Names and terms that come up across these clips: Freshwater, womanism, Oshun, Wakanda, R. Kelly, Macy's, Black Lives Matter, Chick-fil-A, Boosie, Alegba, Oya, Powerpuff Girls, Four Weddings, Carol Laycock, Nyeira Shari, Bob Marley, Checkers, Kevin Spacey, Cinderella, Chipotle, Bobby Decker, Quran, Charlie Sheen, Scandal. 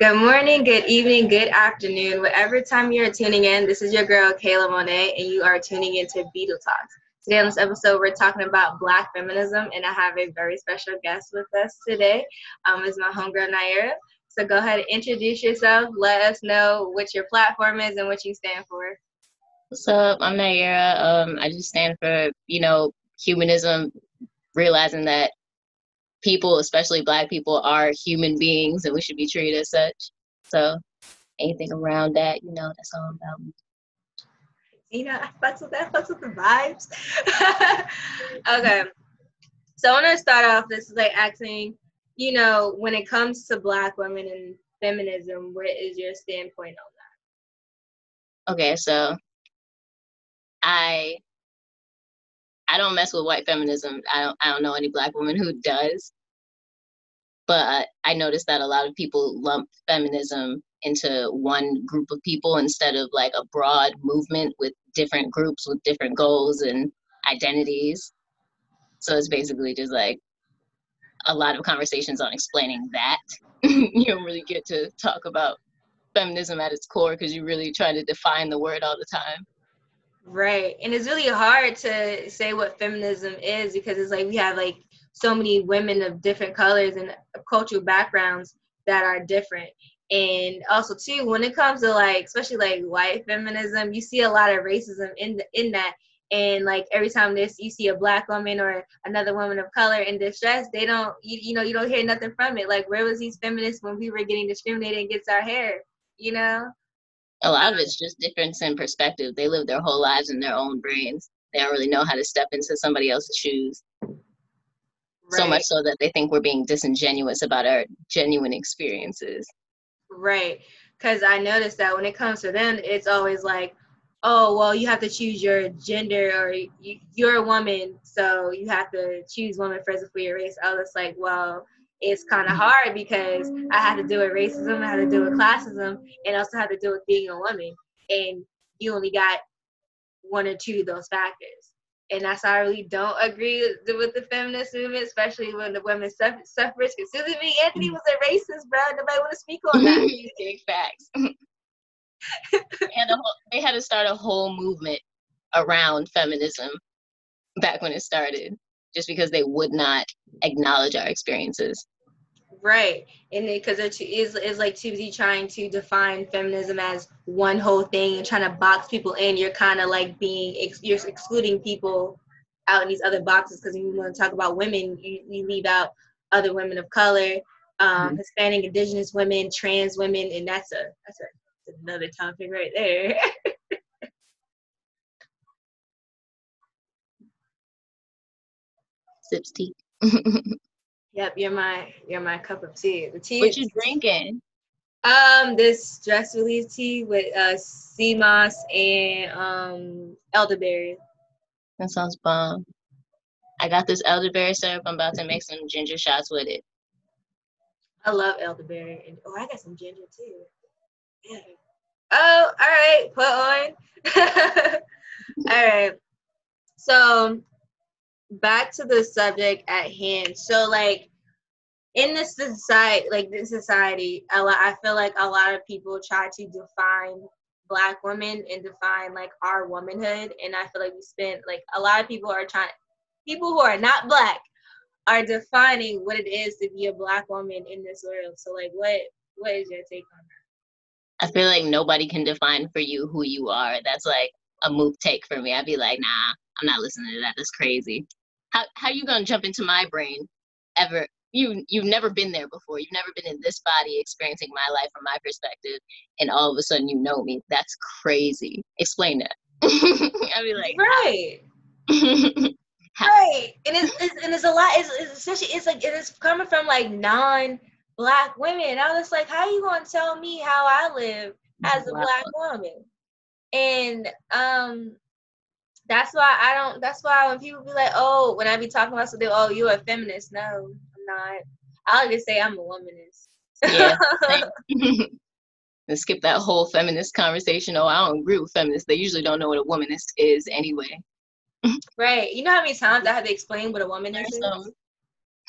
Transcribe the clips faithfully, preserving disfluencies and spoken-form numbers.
Good morning, good evening, good afternoon. Whatever time you're tuning in, this is your girl, Kayla Monet, and you are tuning into Beetle Talks. Today on this episode, we're talking about Black feminism, and I have a very special guest with us today. Um, it's my homegirl, Nyeira. So go ahead and introduce yourself. Let us know what your platform is and what you stand for. What's up? I'm Nyeira. Um, I just stand for, you know, humanism, realizing that people, especially Black people, are human beings and we should be treated as such. So anything around that, you know, that's all about me. You know, I fucks with that, I fucks with the vibes. Okay. So I want to start off, this is like asking, you know, when it comes to Black women and feminism, what is your standpoint on that? Okay, so I... I don't mess with white feminism. I don't, I don't know any Black woman who does. But I, I noticed that a lot of people lump feminism into one group of people instead of like a broad movement with different groups with different goals and identities. So it's basically just like a lot of conversations on explaining that. You don't really get to talk about feminism at its core because you're really trying to define the word all the time. Right. And it's really hard to say what feminism is because it's like we have like so many women of different colors and cultural backgrounds that are different. And also, too, when it comes to like, especially like white feminism, you see a lot of racism in the, in that. And like every time this, you see a Black woman or another woman of color in distress, they don't, you, you know, you don't hear nothing from it. Like, where was these feminists when we were getting discriminated against our hair, you know? A lot of it's just difference in perspective. They live their whole lives in their own brains. They don't really know how to step into somebody else's shoes. Right. So much so that they think we're being disingenuous about our genuine experiences. Right. Because I noticed that when it comes to them, it's always like, oh, well, you have to choose your gender or you, you're a woman, so you have to choose woman first before your race. I was like, well... it's kind of hard because I had to deal with racism, I had to deal with classism, and also had to deal with being a woman. And you only got one or two of those factors. And that's why I really don't agree with the feminist movement, especially when the women's suff- suffrage. Because Susan B. Anthony was a racist, bro. Nobody want to speak on that. Big facts. And a whole, they had to start a whole movement around feminism back when it started, just because they would not acknowledge our experiences. Right. And because it is is like too busy trying to define feminism as one whole thing and trying to box people in. You're kind of like being, ex- you're excluding people out in these other boxes because you want to talk about women, you, you leave out other women of color, um, mm-hmm. Hispanic, indigenous women, trans women, and that's a that's, a, that's another topic right there. Sips tea. Yep, you're my you're my cup of tea. The tea. What you drinking? Um, this stress relief tea with uh sea moss and um elderberry. That sounds bomb. I got this elderberry syrup. I'm about to make some ginger shots with it. I love elderberry, and oh, I got some ginger too. Yeah. Oh, all right. Put on. All right. So, back to the subject at hand. So, like, in this society, like this society, a lot, I feel like a lot of people try to define Black women and define like our womanhood. And I feel like we spend like a lot of people are trying. People who are not Black are defining what it is to be a Black woman in this world. So, like, what what is your take on that? I feel like nobody can define for you who you are. That's like a move take for me. I'd be like, nah, I'm not listening to that. That's crazy. How how you gonna jump into my brain ever? You you've never been there before. You've never been in this body experiencing my life from my perspective, and all of a sudden you know me. That's crazy. Explain that. I'd be like, right, right. And it's, it's and it's a lot. It's, it's especially it's like it is coming from like non-Black women. I was like, how are you gonna tell me how I live as a wow. Black woman? And um. That's why I don't, that's why when people be like, oh, when I be talking about something, oh, you're a feminist. No, I'm not. I'll just say I'm a womanist. Yeah. And skip that whole feminist conversation. Oh, I don't agree with feminists. They usually don't know what a womanist is anyway. Right. You know how many times I have to explain what a womanist is?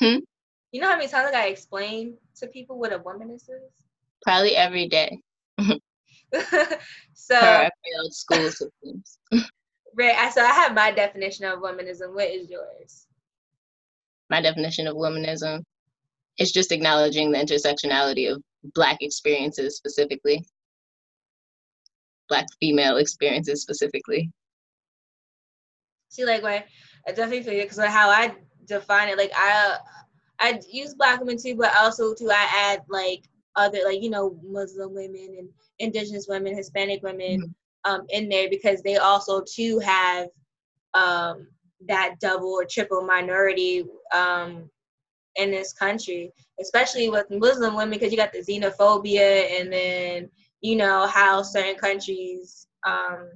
Hmm? You know how many times I got to explain to people what a womanist is? Probably every day. So I failed school systems. Right. So I have my definition of womanism. What is yours? My definition of womanism is just acknowledging the intersectionality of Black experiences specifically. Black female experiences specifically. See, like, when I definitely feel it, because how I define it, like, I I use Black women too, but also too I add like other, like, you know, Muslim women and Indigenous women, Hispanic women, mm-hmm. um, in there, because they also too have um, that double or triple minority um, in this country, especially with Muslim women, because you got the xenophobia, and then, you know, how certain countries, um,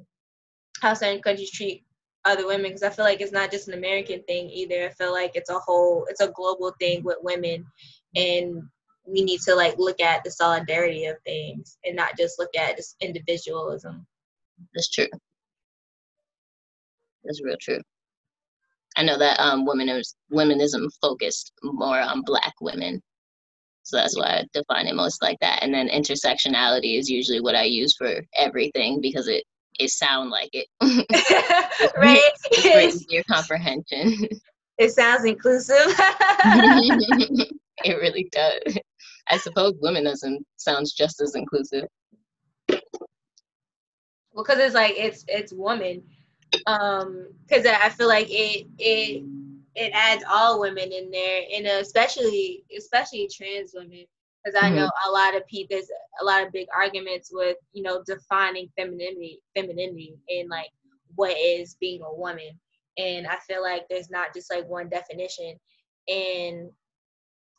how certain countries treat other women. Because I feel like it's not just an American thing either. I feel like it's a whole, it's a global thing with women, and we need to, like, look at the solidarity of things and not just look at just individualism. That's true. That's real true. I know that um, women is, womanism focused more on Black women. So that's why I define it most like that. And then intersectionality is usually what I use for everything, because it, it sounds like it. Right? It's brings your comprehension. It sounds inclusive. It really does. I suppose womanism sounds just as inclusive. Well, because it's like, it's it's woman. Um, because I feel like it it it adds all women in there, and especially especially trans women. Because I mm-hmm. know a lot of people, there's a lot of big arguments with, you know, defining femininity, femininity, and like what is being a woman. And I feel like there's not just like one definition, and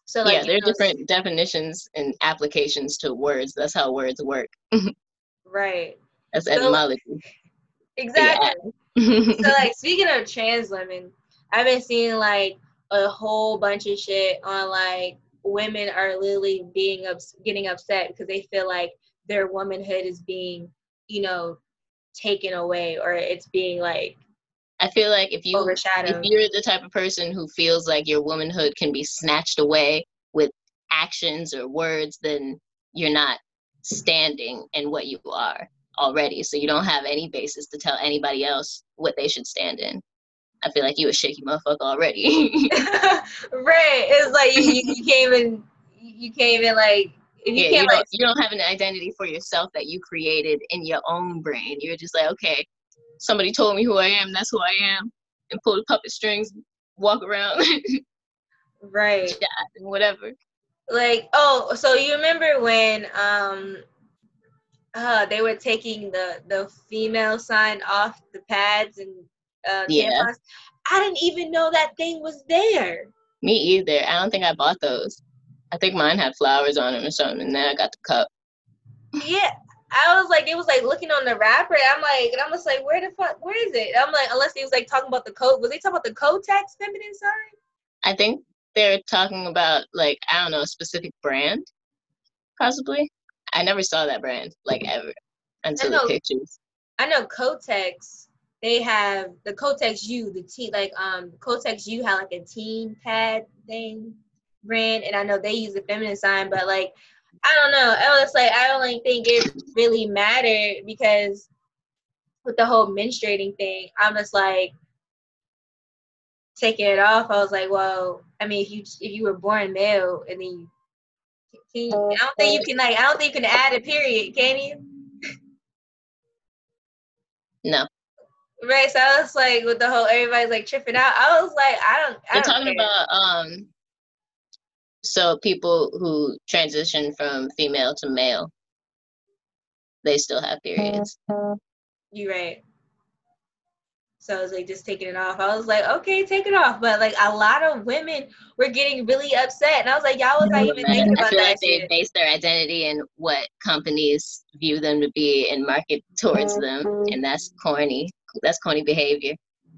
so like, yeah, there are know, different definitions and applications to words. That's how words work. Right. That's so, etymology. Exactly. Yeah. So like, speaking of trans women, I've been seeing like a whole bunch of shit on like women are literally being ups- getting upset because they feel like their womanhood is being, you know, taken away, or it's being like, I feel like if you if you're the type of person who feels like your womanhood can be snatched away with actions or words, then you're not standing in what you are already. So you don't have any basis to tell anybody else what they should stand in. I feel like you a shaky motherfucker already. Right. It's like you, you, you can't even you can't even like you, yeah, can't, you, don't, like, you don't have an identity for yourself that you created in your own brain. You're just like, okay, somebody told me who I am, that's who I am, and pull the puppet strings, walk around. Right. And whatever. Like, oh, so you remember when um uh they were taking the the female sign off the pads and uh yeah. tampons? I didn't even know that thing was there. Me either. I don't think I bought those. I think mine had flowers on them or something, and then I got the cup. Yeah. I was like, it was like looking on the wrapper. I'm like, and I'm just like, where the fuck, where is it? I'm like, unless they was like talking about the code, was they talking about the Kotex feminine sign? I think they're talking about like, I don't know, a specific brand, possibly. I never saw that brand like ever until know, the pictures. I know Kotex. They have the Kotex U, the T, like um Kotex U had like a teen pad thing brand, and I know they use the feminine sign, but like, I don't know. I was like, I don't like, think it really mattered, because with the whole menstruating thing, I'm just like, taking it off. I was like, well, I mean, if you if you were born male, and then you, can you, I don't think you can like, I don't think you can add a period, can you? No. Right. So I was like, with the whole everybody's like tripping out. I was like, I don't. I They're don't talking care. about um. So people who transition from female to male, they still have periods. You're right. So I was like, just taking it off. I was like, okay, take it off. But like, a lot of women were getting really upset. And I was like, y'all was not even thinking about that. I feel like they base their identity in what companies view them to be and market towards them. And that's corny. That's corny behavior.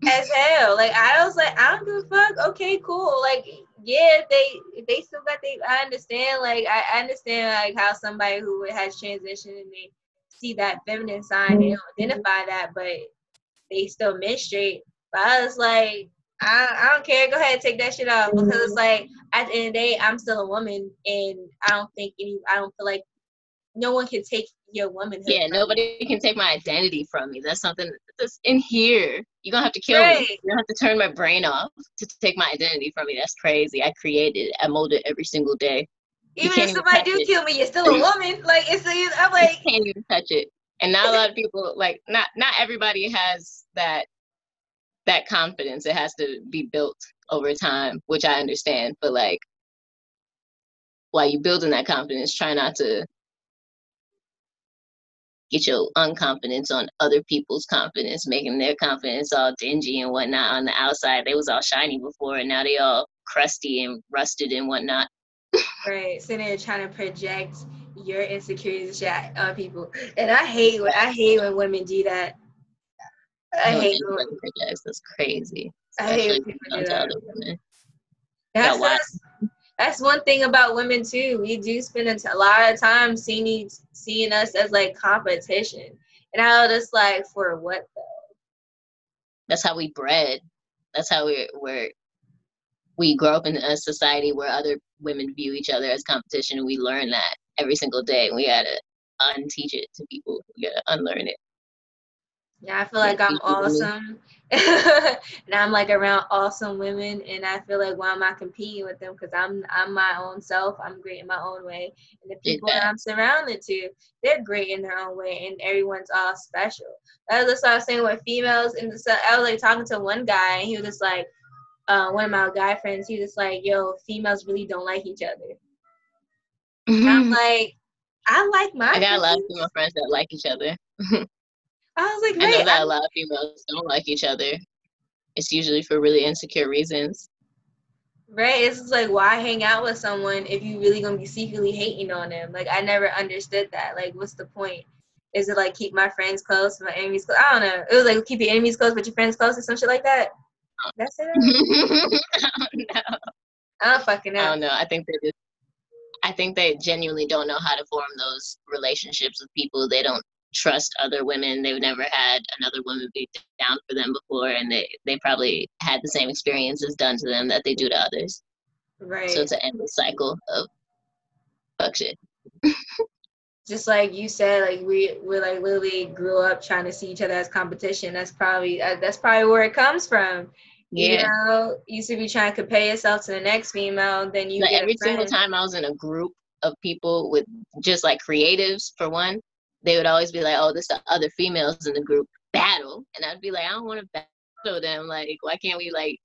As hell. Like, I was like, I don't give a fuck. Okay, cool. Like, yeah, they they still got they I understand, like, I understand like how somebody who has transitioned and they see that feminine sign, they don't identify that, but they still menstruate. But I was like, I, I don't care, go ahead and take that shit off, because it's like, at the end of the day, I'm still a woman, and I don't think any I don't feel like no one can take your womanhood. Yeah, nobody me. can take my identity from me. That's something that's in here. You're going to have to kill right. me. You're going to have to turn my brain off to take my identity from me. That's crazy. I created it. I mold it every single day. Even if somebody do it. kill me, you're still a woman. Like, it's, I'm like. You can't even touch it. And not a lot of people, like, not not everybody has that that confidence. It has to be built over time, which I understand. But, like, while you're building that confidence, try not to get your unconfidence on other people's confidence, making their confidence all dingy and whatnot on the outside. They was all shiny before, and now they all crusty and rusted and whatnot. Right. So they're trying to project your insecurities on people. And I hate when I hate when women do that. I no, hate when women projects. That's crazy. I Especially hate when people do that. Other women. That's, that's, that's one thing about women too. We do spend a, t- a lot of time seeing seeing us as like competition. And I was just like, for what though? That's how we bred. That's how we we're we grow up in a society where other women view each other as competition, and we learn that every single day. We gotta unteach it to people. We gotta unlearn it. Yeah, I feel like, like I'm awesome. And I'm like around awesome women, and I feel like, why am I competing with them? Because I'm I'm my own self. I'm great in my own way. And the people exactly. that I'm surrounded to, they're great in their own way, and everyone's all special. That's what I was saying with females. And so I was like talking to one guy, and he was just like, uh, one of my guy friends, he was just like, yo, females really don't like each other. Mm-hmm. I'm like, I like my I got a lot of female friends that like each other. I was like, wait. I know that I- a lot of females don't like each other. It's usually for really insecure reasons. Right. It's just like, why hang out with someone if you really going to be secretly hating on them? Like, I never understood that. Like, what's the point? Is it like, keep my friends close, my enemies close? I don't know. It was like, keep your enemies close, but your friends close, or some shit like that. That's it. I don't know. I don't fucking know. I don't know. I think they just. I think they genuinely don't know how to form those relationships with people. They don't trust other women. They've never had another woman be down for them before, and they, they probably had the same experiences done to them that they do to others. Right. So it's an endless cycle of fuck shit. Just like you said, like we we like literally grew up trying to see each other as competition. That's probably uh, that's probably where it comes from. Yeah. You know, you used to be trying to compare yourself to the next female, then you like get every single time I was in a group of people with just like creatives, for one, they would always be like, oh, this the other females in the group battle, and I'd be like, I don't want to battle them. Like, why can't we like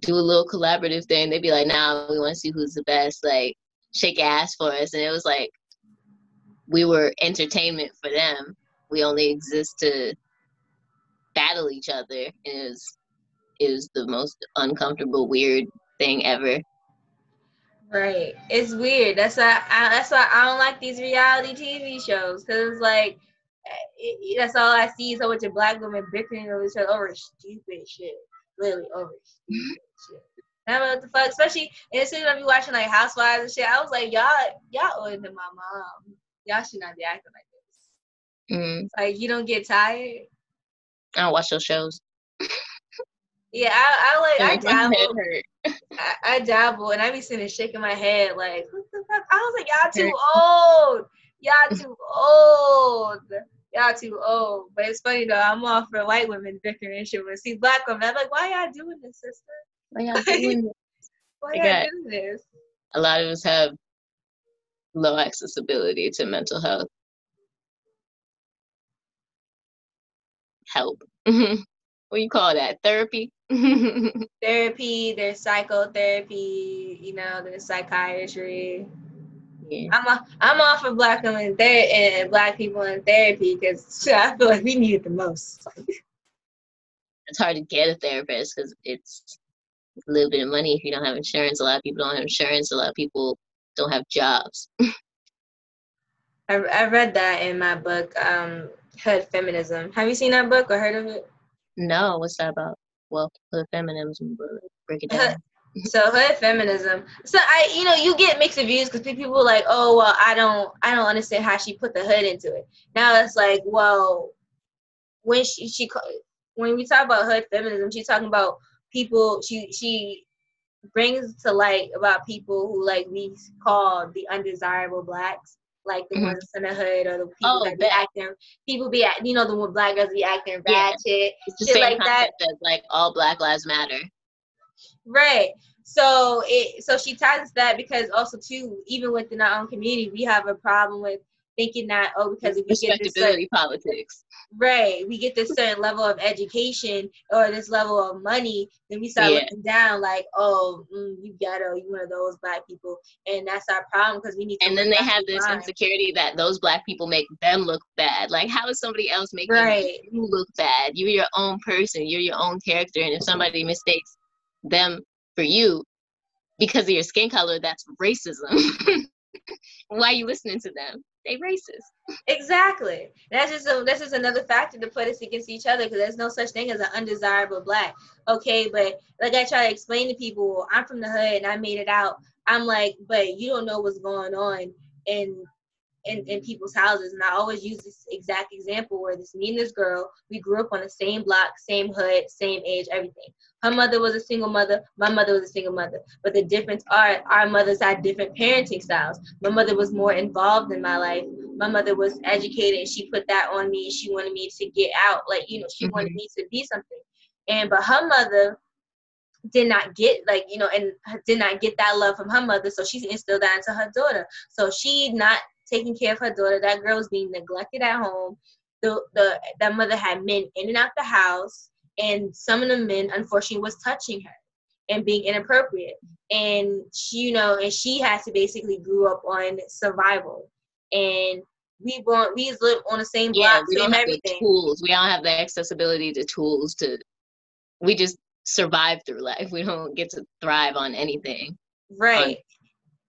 do a little collaborative thing? They'd be like, nah, we want to see who's the best. Like, shake ass for us. And it was like, we were entertainment for them. We only exist to battle each other. And it was, it was the most uncomfortable, weird thing ever. Right. It's weird. That's why I, that's why I don't like these reality T V shows. Because it's like, it, that's all I see is a bunch of black women bickering over each other over stupid shit. Literally over stupid shit. I don't know what the fuck, especially, and as soon as I be watching like Housewives and shit, I was like, y'all, y'all older than my mom. Y'all should not be acting like this. Mm-hmm. Like, you don't get tired? I don't watch those shows. Yeah, I, I like, I dabble. I, I dabble, and I be sitting shaking my head like, what the fuck? I was like, y'all too old. Y'all too old. Y'all too old. But it's funny, though. I'm all for white women bickering and shit. When I see black women, I'm like, why y'all doing this, sister? Why y'all doing this? Why y'all doing this? A lot of us have low accessibility to mental health help. What do you call that? Therapy? Therapy, there's psychotherapy, you know, there's psychiatry. Yeah. I'm all, I'm all for black women ther- and black people in therapy, because I feel like we need it the most. It's hard to get a therapist because it's a little bit of money if you don't have insurance. A lot of people don't have insurance. A lot of people don't have jobs. I, I read that in my book, um, Hood Feminism. Have you seen that book or heard of it? No, what's that about? Well, Hood Feminism, break it down. So Hood Feminism. So I, you know, you get mixed reviews because people are like, oh, well, I don't, I don't understand how she put the hood into it. Now it's like, well, when she, she, when we talk about Hood Feminism, she's talking about people. She, she brings to light about people who like we call the undesirable blacks. like the mm-hmm. ones in the hood or the people oh, that be bad. acting, people be, you know, the black girls be acting bad yeah. shit, it's the shit same like that. As, like, all Black Lives Matter. Right. So it, so she ties us that because also too, even within our own community, we have a problem with thinking that, oh, because if we get this certain, politics, right, we get this certain level of education or this level of money, then we start yeah. looking down like, oh, mm, you ghetto, you one of those black people, and that's our problem because we need. And then they have this mind. insecurity that those black people make them look bad. Like, how is somebody else making right. you look bad? You're your own person. You're your own character, and if somebody mistakes them for you because of your skin color, that's racism. Why are you listening to them? They racist. Exactly. That's just a, that's just another factor to put us against each other because there's no such thing as an undesirable black. Okay, but like I try to explain to people, I'm from the hood and I made it out. I'm like, but you don't know what's going on in in, in people's houses. And I always use this exact example where this me and this girl, we grew up on the same block, same hood, same age, everything. Her mother was a single mother. My mother was a single mother. But the difference are our mothers had different parenting styles. My mother was more involved in my life. My mother was educated, and she put that on me. She wanted me to get out. Like, you know, she mm-hmm. wanted me to be something. And but her mother did not get, like, you know, and did not get that love from her mother. So she instilled that into her daughter. So she not taking care of her daughter. That girl was being neglected at home. The, the, that mother had men in and out the house. And some of the men, unfortunately, was touching her and being inappropriate. And she, you know, and she had to basically grew up on survival. And we want, we live on the same block, yeah, we same don't have everything. The tools. We don't have the accessibility to tools to. We just survive through life. We don't get to thrive on anything. Right. On-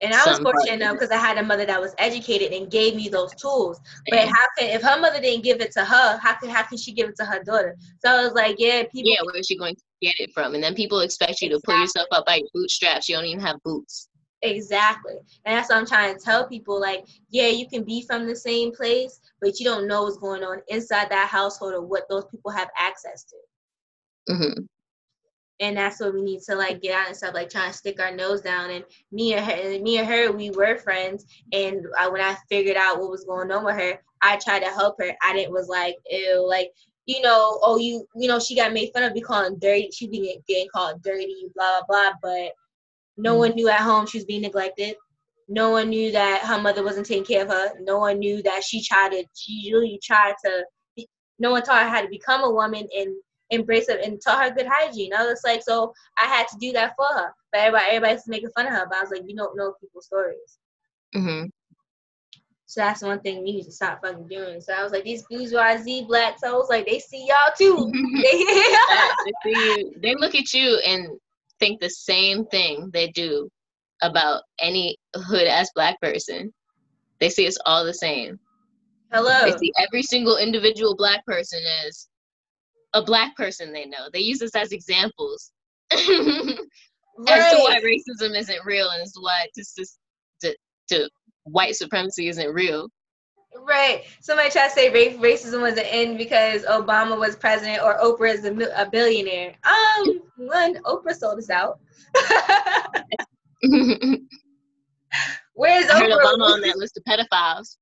And I was fortunate enough because I had a mother that was educated and gave me those tools. But how can, if her mother didn't give it to her, how can how can she give it to her daughter? So I was like, yeah, people. Yeah, where is she going to get it from? And then people expect you to exactly. pull yourself up by your bootstraps. You don't even have boots. Exactly. And that's what I'm trying to tell people. Like, yeah, you can be from the same place, but you don't know what's going on inside that household or what those people have access to. Mm-hmm. And that's what we need to, like, get out and stuff, like, trying to stick our nose down. And me and her, me and her, we were friends. And I, when I figured out what was going on with her, I tried to help her. I didn't was like, ew, like, you know, oh, you, you know, she got made fun of, be calling dirty. She being getting called dirty, blah, blah, blah. But no one knew at home she was being neglected. No one knew that her mother wasn't taking care of her. No one knew that she tried to, she really tried to, no one taught her how to become a woman and embrace it and taught her good hygiene. I was like, so I had to do that for her. But everybody, everybody's making fun of her. But I was like, you don't know people's stories. Mm-hmm. So that's one thing we need to stop fucking doing. So I was like, these bourgeoisie black souls, like, they see y'all too. they, see you. They look at you and think the same thing they do about any hood ass black person. They see us all the same. Hello. They see every single individual black person as a black person they know. They use us as examples right. as to why racism isn't real and as to why just, just to, to white supremacy isn't real. Right. Somebody tried to say racism was an end because Obama was president or Oprah is a, a billionaire. Um, one, Oprah sold us out. Where's Oprah? I heard Obama on that list of pedophiles.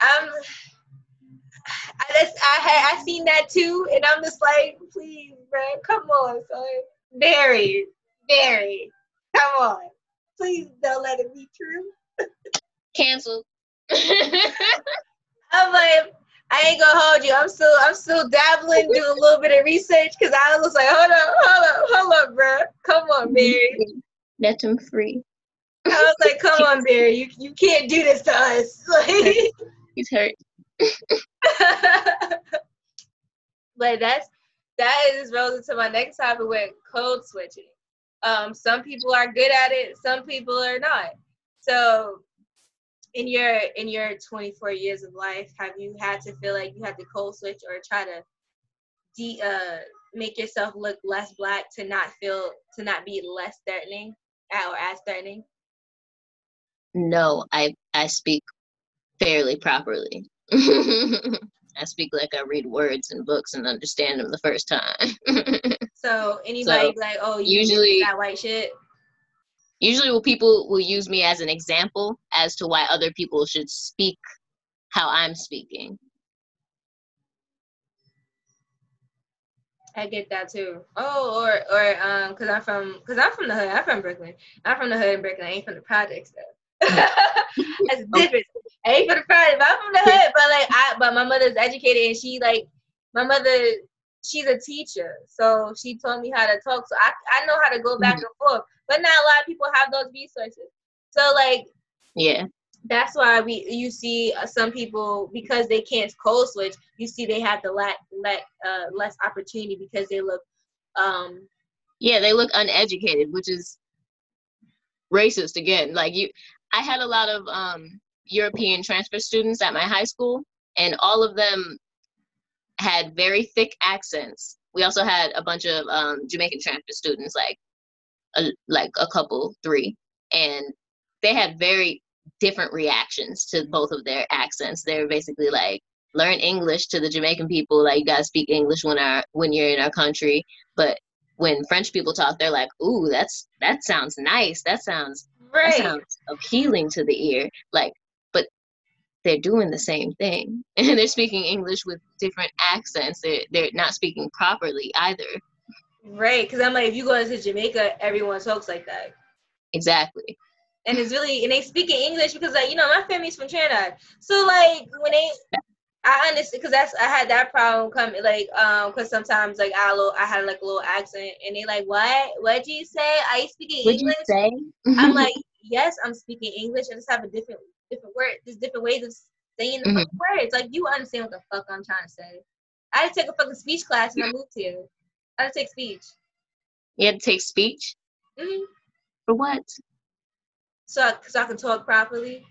I'm... Um, I just, I had I seen that too, and I'm just like, please, bro, come on, son. Barry, Barry, come on, please don't let it be true. Cancel. I'm like, I ain't gonna hold you. I'm still, I'm still dabbling, doing a little bit of research because I was like, hold up, hold up, hold up, bro, come on, Barry. Let him free. I was like, come on, Barry, you you can't do this to us. He's hurt. But that's that is rolls into my next topic with code switching. Um, some people are good at it, some people are not. So, in your in your twenty-four years of life, have you had to feel like you had to code switch or try to de uh make yourself look less black to not feel to not be less threatening or as threatening? No, I I speak fairly properly. I speak like I read words and books and understand them the first time. So anybody so, like, oh, you usually that white shit? usually will people will use me as an example as to why other people should speak how I'm speaking. I get that too. Oh, or or um, cause I'm from, cause I'm from the hood. I'm from Brooklyn. I'm from the hood in Brooklyn. I ain't from the projects though. That's different. I ain't from the projects. I'm from the hood, but like I, but my mother's educated, and she like my mother. She's a teacher, so she taught me how to talk. So I I know how to go back mm-hmm. and forth. But not a lot of people have those resources. So like, yeah, that's why we you see some people, because they can't code switch. You see they have the lack lack uh, less opportunity because they look, um, yeah, they look uneducated, which is racist again. Like you, I had a lot of um, European transfer students at my high school, and all of them had very thick accents. We also had a bunch of um, Jamaican transfer students, like a, like a couple, three, and they had very different reactions to both of their accents. They were basically like, learn English to the Jamaican people, like you gotta speak English when our when you're in our country. But when French people talk, they're like, ooh, that's that sounds nice. That sounds, right. that sounds appealing to the ear. Like, but they're doing the same thing, and they're speaking English with different accents. They're they're not speaking properly either. Right, because I'm like, if you go into Jamaica, everyone talks like that. Exactly. And it's really, and they speak in English because, like, you know, my family's from Trinidad. So, like, when they, I understand, because that's, I had that problem coming, like, um, because sometimes, like, I, little, I had, like, a little accent, and they like, what? What'd you say? Are you speaking What'd English? You say? I'm like, yes, I'm speaking English. I just have a different, different word. There's different ways of saying the mm-hmm. words. Like, you understand what the fuck I'm trying to say. I had to take a fucking speech class when I moved here. I had to take speech. You had to take speech? Mm-hmm. For what? So, so I can talk properly.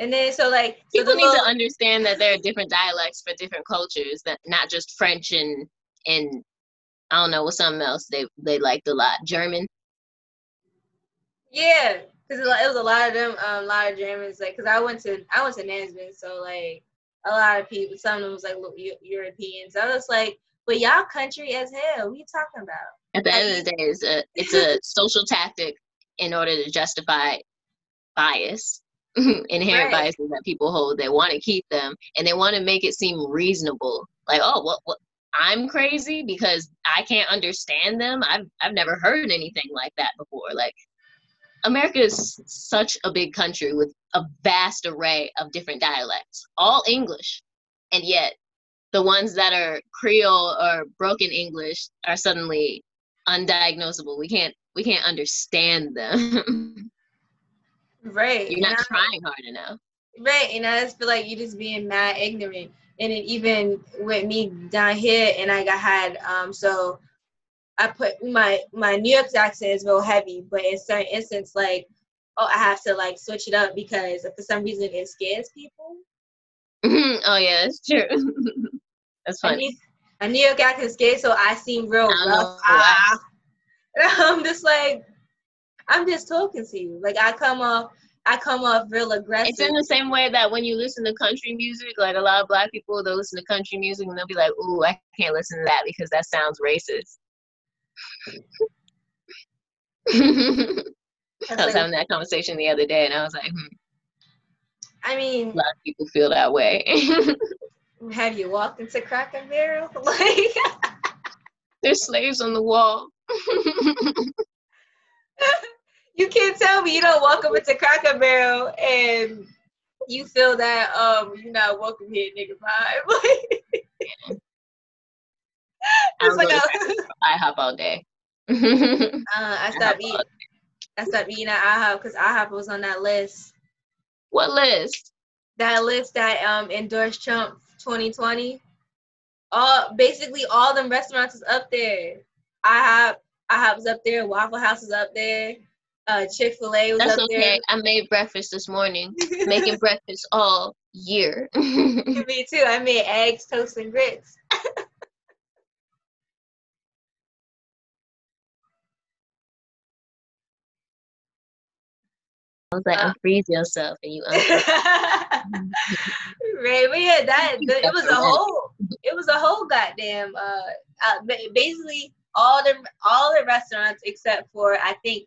And then, so like... So people need little, to understand that there are different dialects for different cultures, that not just French and, and I don't know, what's something else they, they liked a lot. German? Yeah, because it was a lot of them, um, a lot of Germans, like, because I went to, I went to Nazareth, so like, a lot of people, some of them was like Europeans. I was like, but y'all country as hell, what are you talking about? At the end of the day, it's a, it's a social tactic in order to justify bias, inherent right. biases that people hold. They want to keep them, and they want to make it seem reasonable. Like, oh, well, well, I'm crazy because I can't understand them. I've I've never heard anything like that before. Like, America is such a big country with a vast array of different dialects, all English, and yet the ones that are Creole or broken English are suddenly undiagnosable. We can't We can't understand them. Right. You're not I, trying hard enough. Right. And I just feel like you're just being mad ignorant. And then even with me down here, and I got had, um, so I put my, my New York accent is real heavy, but in certain instances, like, oh, I have to like switch it up because for some reason it scares people. Oh yeah, that's true. That's funny. A New York accent scares, so I seem real rough. I, I'm just like, I'm just talking to you. Like I come off, I come off real aggressive. It's in the same way that when you listen to country music, like a lot of black people, they'll listen to country music and they'll be like, ooh, I can't listen to that because that sounds racist. I was having that conversation the other day and I was like, hmm. I mean. A lot of people feel that way. Have you walked into Cracker Barrel? Like, there's slaves on the wall. You can't tell me you don't walk up into Cracker Barrel and you feel that um you're not welcome here, nigga vibe. Yeah. It's like I IHOP all day. uh, I stopped eating. I stopped eating at IHOP because IHOP was on that list. What list? That list that um endorsed Trump twenty twenty. All basically all them restaurants is up there. I IHOP was up there. Waffle House is up there. Uh, Chick-fil-A was That's up okay. there. That's okay. I made breakfast this morning. Making breakfast all year. Me too. I made eggs, toast, and grits. I was like, uh, unfreeze yourself, and you unfreeze. Right, but yeah, that it was a whole, it was a whole goddamn. Uh, uh basically. all the all the restaurants except for, I think,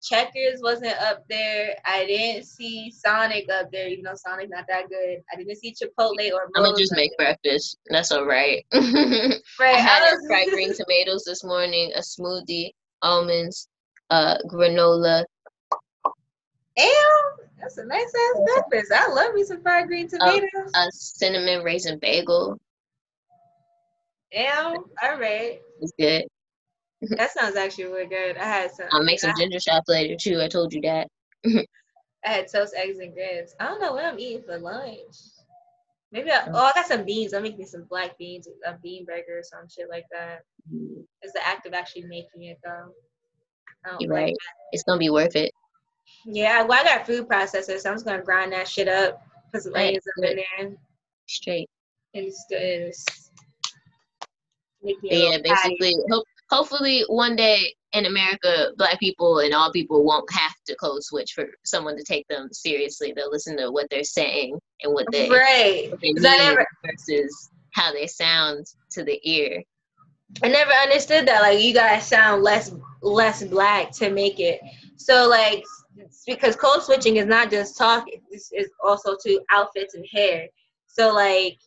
Checkers wasn't up there. I didn't see Sonic up there, even though Sonic's not that good. I didn't see Chipotle or. I'm gonna just make there. breakfast. That's all right. right. I had I was... fried green tomatoes this morning, a smoothie, almonds, uh, granola. Damn, that's a nice ass breakfast. I love me some fried green tomatoes. Uh, a cinnamon raisin bagel. Damn, all right. It's good. That sounds actually really good. I had some. I'll make some I, ginger shots later too. I told you that. I had toast, eggs, and grits. I don't know what I'm eating for lunch. Maybe I, oh, I got some beans. I'm making some black beans, a bean burger, or some shit like that. Mm-hmm. It's the act of actually making it though. I don't You're like right. That. It's gonna be worth it. Yeah, well, I got food processors, so I'm just gonna grind that shit up, put some onions up in there. Straight. And it's good. It's making yeah, basically. Hope. Hopefully, one day in America, black people and all people won't have to code switch for someone to take them seriously. They'll listen to what they're saying and what they, right. what they mean never, versus how they sound to the ear. I never understood that. Like, you gotta sound less less black to make it. So, like, because code switching is not just talk; it's, it's also to outfits and hair. So, like.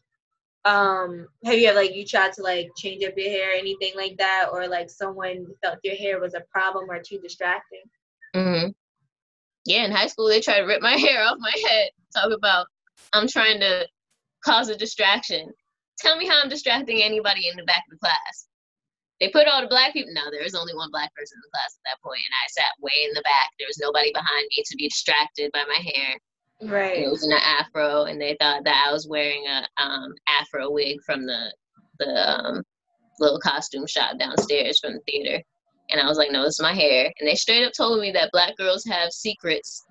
Um, have you ever, like, you tried to, like, change up your hair or anything like that? Or, like, someone felt your hair was a problem or too distracting? Mm-hmm. Yeah, in high school, they tried to rip my hair off my head. Talk about, I'm trying to cause a distraction. Tell me how I'm distracting anybody in the back of the class. They put all the black people, no, there was only one black person in the class at that point, and I sat way in the back. There was nobody behind me to be distracted by my hair. Right. It was in an afro, and they thought that I was wearing a um afro wig from the the um, little costume shop downstairs from the theater. And I was like, no, it's my hair. And they straight up told me that black girls have secrets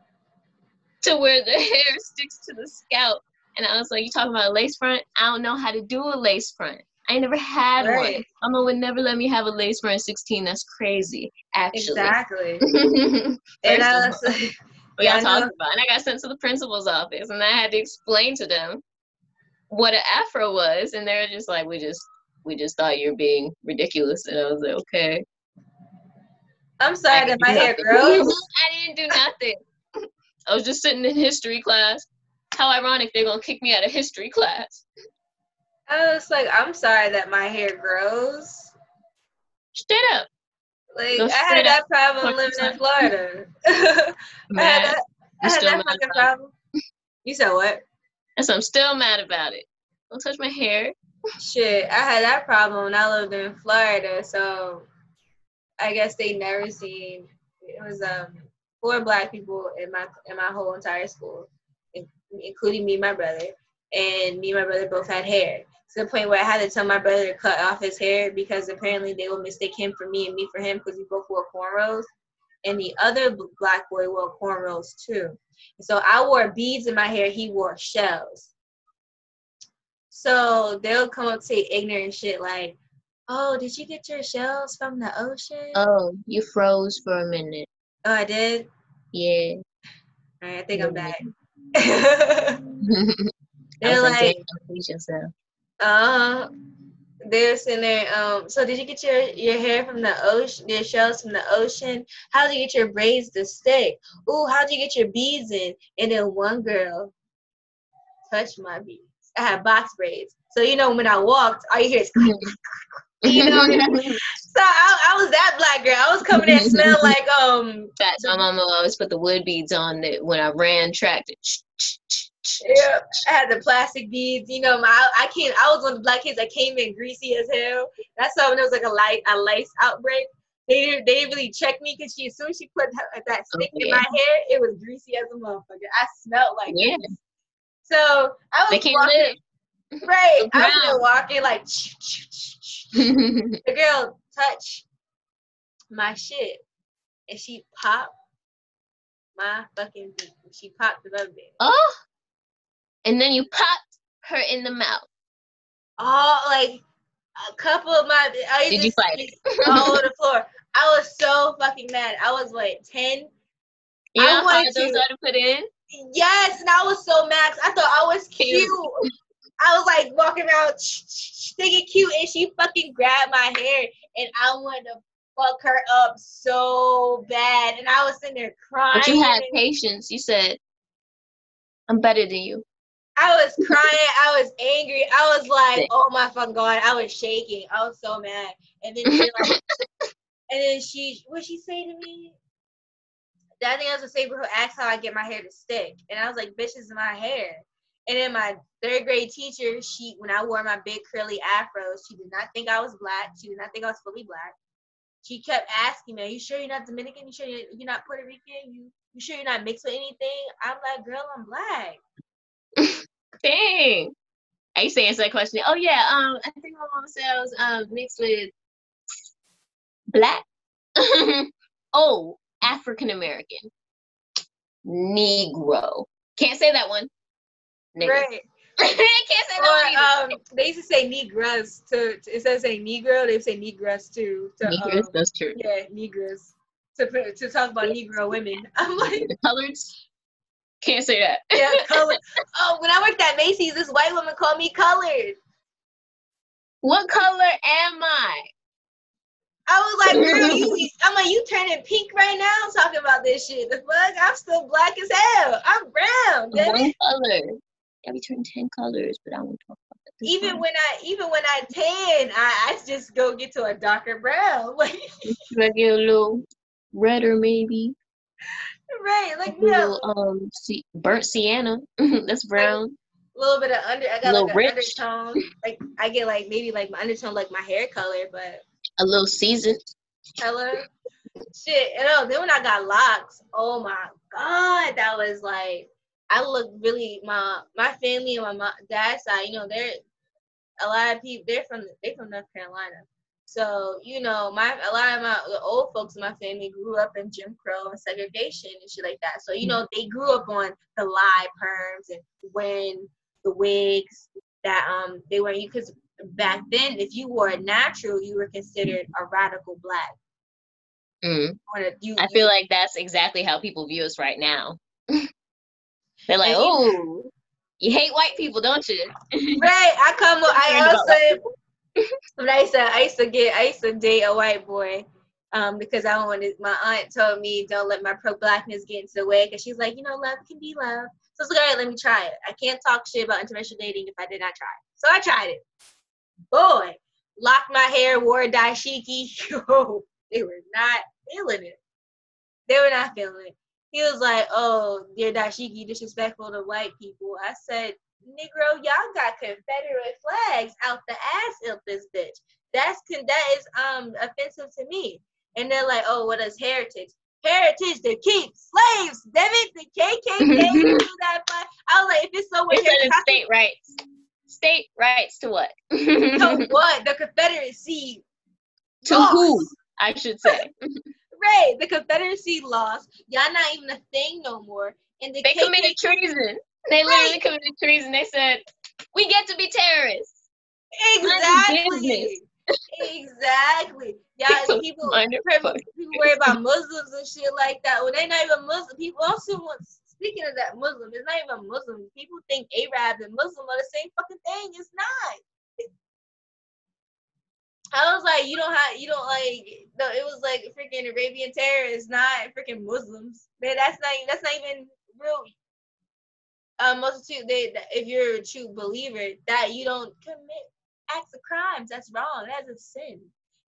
to where the hair sticks to the scalp. And I was like, you talking about a lace front? I don't know how to do a lace front. I ain't never had right. one. Mama would never let me have a lace front at sixteen. That's crazy, actually. Exactly. And I was like... Yeah, I talked about, and I got sent to the principal's office, and I had to explain to them what an afro was, and they're just like, "We just, we just thought you're being ridiculous," and I was like, "Okay." I'm sorry that my hair grows. I didn't do nothing. I was just sitting in history class. How ironic! They're gonna kick me out of history class. I was like, "I'm sorry that my hair grows." Straight up. Like, no, I had that problem living in Florida. I mad. had that, I had that fucking problem. You said what? And so I'm still mad about it. Don't touch my hair. Shit, I had that problem when I lived in Florida, so I guess they never seen. It was um four black people in my in my whole entire school, including me and my brother. And me and my brother both had hair. To the point where I had to tell my brother to cut off his hair because apparently they would mistake him for me and me for him because we both wore cornrows. And the other black boy wore cornrows too. And so I wore beads in my hair. He wore shells. So they'll come up and say ignorant shit like, oh, did you get your shells from the ocean? Oh, you froze for a minute. Oh, I did? Yeah. All right, I think yeah. I'm back. They're like... Uh, they're sitting there. Um, so did you get your, your hair from the ocean? Your shells from the ocean? How did you get your braids to stick? Ooh, how did you get your beads in? And then one girl touched my beads. I had box braids, so you know when I walked, all you hear is you know. So I, I was that black girl. I was coming in and smelled like um. That's my mama always put the wood beads on that when I ran track. Yeah, I had the plastic beads. You know, my I came. I was one of the black kids that came in greasy as hell. That's why when there was like a light a lice outbreak, they didn't they didn't really check me because she as soon as she put that, that stick okay. in my hair, it was greasy as a motherfucker. I smelled like yeah. This. So I was they walking. Live. Right, I was there walking like the girl touched my shit, and she popped my fucking beat. She popped the other bit. Oh. And then you popped her in the mouth. Oh, like a couple of my... I Did you fight it? All over the floor. I was so fucking mad. I was, what, ten? You know how those are to put in? Yes, and I was so mad. I thought I was cute. cute. I was, like, walking around thinking cute, and she fucking grabbed my hair and I wanted to fuck her up so bad. And I was sitting there crying. But you had patience. You said, I'm better than you. I was crying. I was angry. I was like, oh my fucking God. I was shaking. I was so mad. And then she like, and then she, what she say to me? I think I was gonna say, bro, asked how I get my hair to stick. And I was like, bitch, this is my hair. And then my third grade teacher, she, when I wore my big curly afro, she did not think I was black. She did not think I was fully black. She kept asking me, are you sure you're not Dominican? You sure you're, you're not Puerto Rican? You, you sure you're not mixed with anything? I'm like, girl, I'm black. Dang. I used to answer that question. Oh, yeah. Um, I think my mom sells um, mixed with black. Oh, African-American. Negro. Can't say that one. Niggas. Right. Can't say that or, um, they used to say Negras to, to instead of saying Negro, they say Negras too. To, Negras, um, that's true. Yeah, Negras. To to talk about yeah. Negro women. I'm like the coloreds. Can't say that. Yeah, colored. Oh, when I worked at Macy's, this white woman called me colored. What color am I? I was like, girl, you, I'm like, you turning pink right now? I'm talking about this shit. The fuck? I'm still black as hell. I'm brown, baby. One color. Yeah, we turn ten colors, but I won't talk about that. Even time. when I, even when I tan, I, I just go get to a darker brown. Like get a little redder, maybe. Right, like a no. little um, see, burnt sienna. That's brown. A little bit of under. I got like an rich. undertone. Like I get like maybe like my undertone, like my hair color, but. A little seasoned. Hello. Shit. And oh, then when I got locks, oh my God, that was like, I look really, my my family and my mom, dad's side, you know, they're, a lot of people, they're from, they're from North Carolina. So, you know, my a lot of my the old folks in my family grew up in Jim Crow and segregation and shit like that. So, you know, they grew up on the lie perms and when the wigs that um they were, you could, back then, if you wore a natural, you were considered a radical black. Mm. You, I feel like that's exactly how people view us right now. They're like, oh, you hate white people, don't you? Right. I come up, I also, when I used to, I used to get, I used to date a white boy um, because I wanted, my aunt told me, don't let my pro-blackness get into the way because she's like, you know, love can be love. So I was like, all right, let me try it. I can't talk shit about interracial dating if I did not try it. So I tried it. Boy, locked my hair, wore dashiki. Yo, they were not feeling it. They were not feeling it. He was like, oh, your dashiki disrespectful to white people. I said, Negro, y'all got Confederate flags out the ass of this bitch. That's that is um offensive to me. And they're like, oh, what is heritage? Heritage to keep slaves, damn it, the K K K. Do that, but I was like, if it's somewhere here, state rights. State rights to what? To what? The Confederacy to lost. Who? I should say. Right. The Confederacy lost. Y'all not even a thing no more. And the they K- committed K- treason. They literally right. committed treason. They said, we get to be terrorists. Exactly. Exactly. Y'all people, people worry about Muslims and shit like that. Well, they're not even Muslim. People also want. Speaking of that Muslim, it's not even Muslim. People think Arab and Muslim are the same fucking thing. It's not. I was like, you don't have, you don't like, no, it was like freaking Arabian terror is not freaking Muslims. Man, that's not, that's not even real. Uh, multitude, they, if you're a true believer, that you don't commit acts of crimes. That's wrong. That's a sin.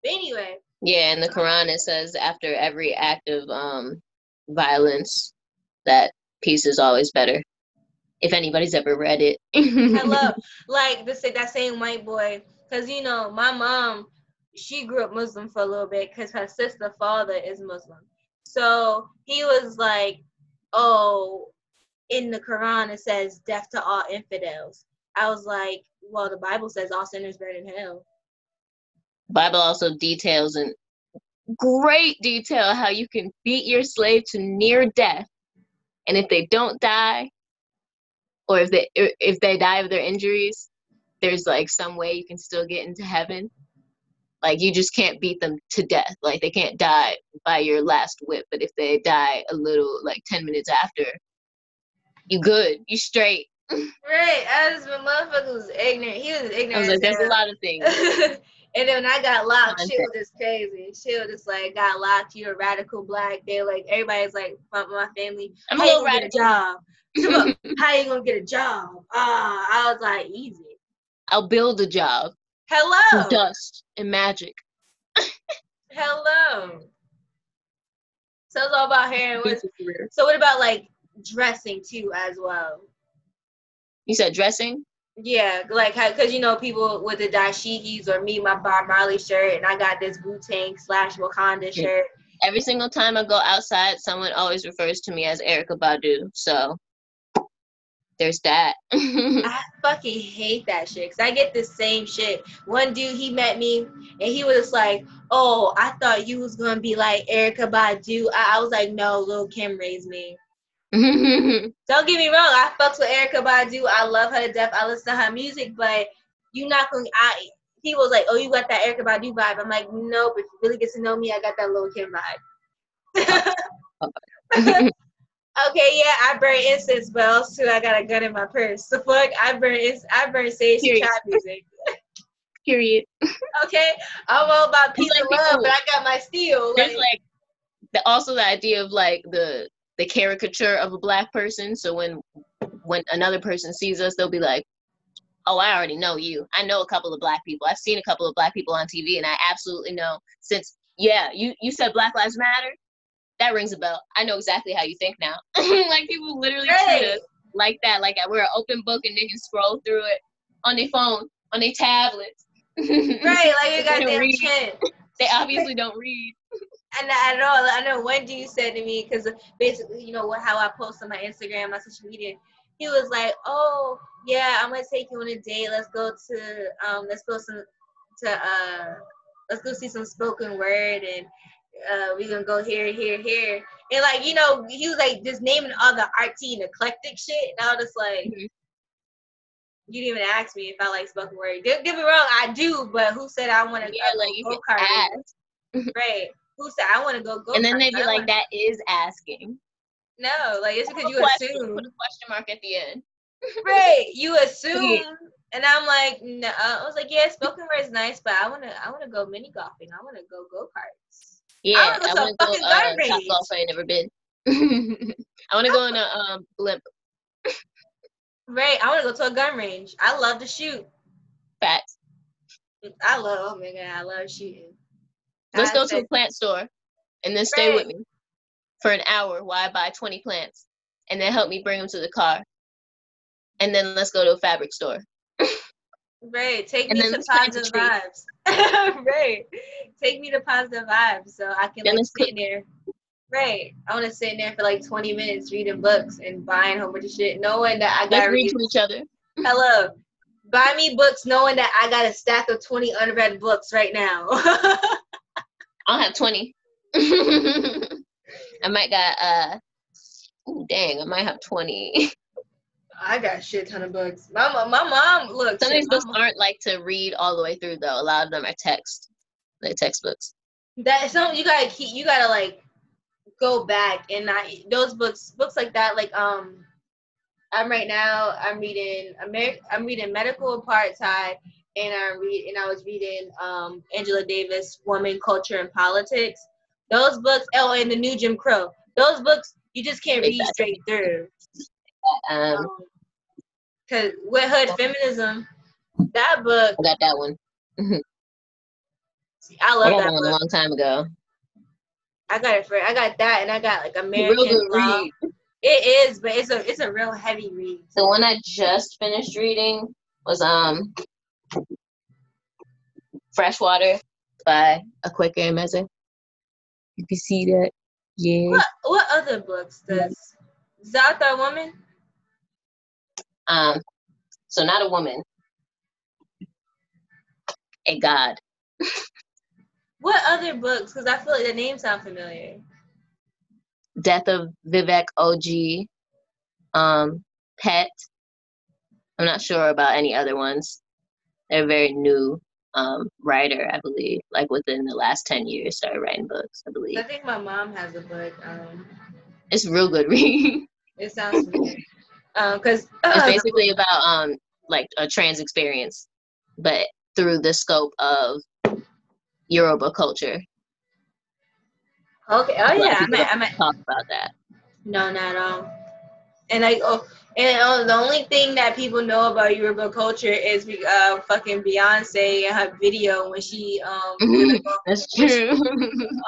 But anyway. Yeah, in the Quran, it says after every act of um violence that peace is always better. If anybody's ever read it. I love, like, this, that same white boy. Because, you know, my mom, she grew up Muslim for a little bit because her sister's father is Muslim. So he was like, oh, in the Quran it says death to all infidels. I was like, well, the Bible says all sinners burn in hell. Bible also details in great detail how you can beat your slave to near death. And if they don't die, or if they if they die of their injuries, there's like some way you can still get into heaven. Like you just can't beat them to death. Like they can't die by your last whip. But if they die a little, like ten minutes after, you good. You straight. Right. I was, my motherfucker was ignorant. He was ignorant. I was like, there's a lot of things. And then when I got locked, she was just crazy. She was just like, got locked, you're a radical black. They like, everybody's like, my, my family, I'm how a little you gonna get a job? How you gonna get a job? Uh, I was like, easy. I'll build a job. Hello. Dust and magic. Hello. So it's all about hair. And what's, so what about like dressing too as well? You said dressing? Yeah, like, how, cause you know, people with the dashikis or me, my Bob Marley shirt, and I got this Wu-Tang slash Wakanda shirt. Every single time I go outside, someone always refers to me as Erykah Badu, so there's that. I fucking hate that shit, cause I get the same shit. One dude, he met me, and he was like, oh, I thought you was gonna be like Erykah Badu. I, I was like, no, Lil' Kim raised me. Don't get me wrong, I fucks with Erykah Badu. I love her to death. I listen to her music, but you not going I he was like, oh, you got that Erykah Badu vibe. I'm like, no, but if you really get to know me, I got that Lil' Kim vibe. Okay, yeah, I burn incense, but also I got a gun in my purse. So fuck, I burn inc- I burn sage and child music. Period. Okay. I'm all about peace like, and love, cool. But I got my steel. There's like, like the, also the idea of like the the caricature of a black person. So when when another person sees us, they'll be like, oh, I already know you. I know a couple of black people. I've seen a couple of black people on T V, and I absolutely know since, yeah, you, you said Black Lives Matter. That rings a bell. I know exactly how you think now. Like, people literally right. treat us like that. Like, we're an open book, and they can scroll through it on their phone, on their tablets. Right, like you got their chin. They obviously don't read. And I know, I know one dude said to me, because basically, you know, what, how I post on my Instagram, my social media, he was like, oh, yeah, I'm going to take you on a date. Let's go to, um, let's go some, to, uh, let's go see some spoken word, and uh, we're going to go here, here, here. And, like, you know, he was, like, just naming all the artsy and eclectic shit. And I was just like, mm-hmm. You didn't even ask me if I like spoken word. Don't get me wrong, I do, but who said I want to yeah, like, go go-kart? Right. Who said I want to go go? And then they'd be like, "That is asking." No, like it's because you assume. Put a question mark at the end. Right, you assume, and I'm like, no. I was like, yeah, spoken word is nice, but I wanna, I wanna go mini golfing. I wanna go go karts. Yeah, I wanna go top golf. I ain't never been. I wanna go in a um blimp. Right, I wanna go to a gun range. I love to shoot. Facts. I love. Oh my god, I love shooting. Let's go to a plant store and then stay with me for an hour while I buy twenty plants and then help me bring them to the car. And then let's go to a fabric store. Right. Take me to Positive Vibes. Right. Take me to Positive Vibes so I can like, sit in there. Right. I want to sit in there for like twenty minutes reading books and buying a whole bunch of shit knowing that I got to read to each other. Hello. Buy me books knowing that I got a stack of twenty unread books right now. I'll have twenty. I might got, uh, ooh, dang, I might have twenty. I got a shit ton of books. My, my mom, look. Some of these books mom. aren't like to read all the way through though. A lot of them are text, like textbooks. That some you gotta keep, you gotta like go back and not, those books, books like that, like, um, I'm right now, I'm reading, Ameri- I'm reading Medical Apartheid. And I read, and I was reading um, Angela Davis, Woman, Culture, and Politics. Those books, oh, and The New Jim Crow. Those books, you just can't read straight through. Um, Cause with Hood Feminism, that book. I got that one. I love I got that one book. A long time ago. I got it for. I got that, and I got like American real Law. Read. It is, but it's a it's a real heavy read. The one I just finished reading was um. Freshwater by Akweke Emeze. If you see that, yeah. What, what other books does is that author a woman? Um, so not a woman, a god. What other books? Because I feel like the names sound familiar. Death of Vivek O G, um, Pet. I'm not sure about any other ones. They're a very new um, writer, I believe. Like within the last ten years, started writing books, I believe. I think my mom has a book. Um, it's real good read. It sounds weird. Um, cause uh, it's basically about um, like a trans experience, but through the scope of Yoruba culture. Okay. Oh yeah, I might, I might talk about that. No, not at all. And like, oh, and oh, the only thing that people know about Yoruba culture is uh, fucking Beyonce and her video when she um. Mm-hmm. That's true.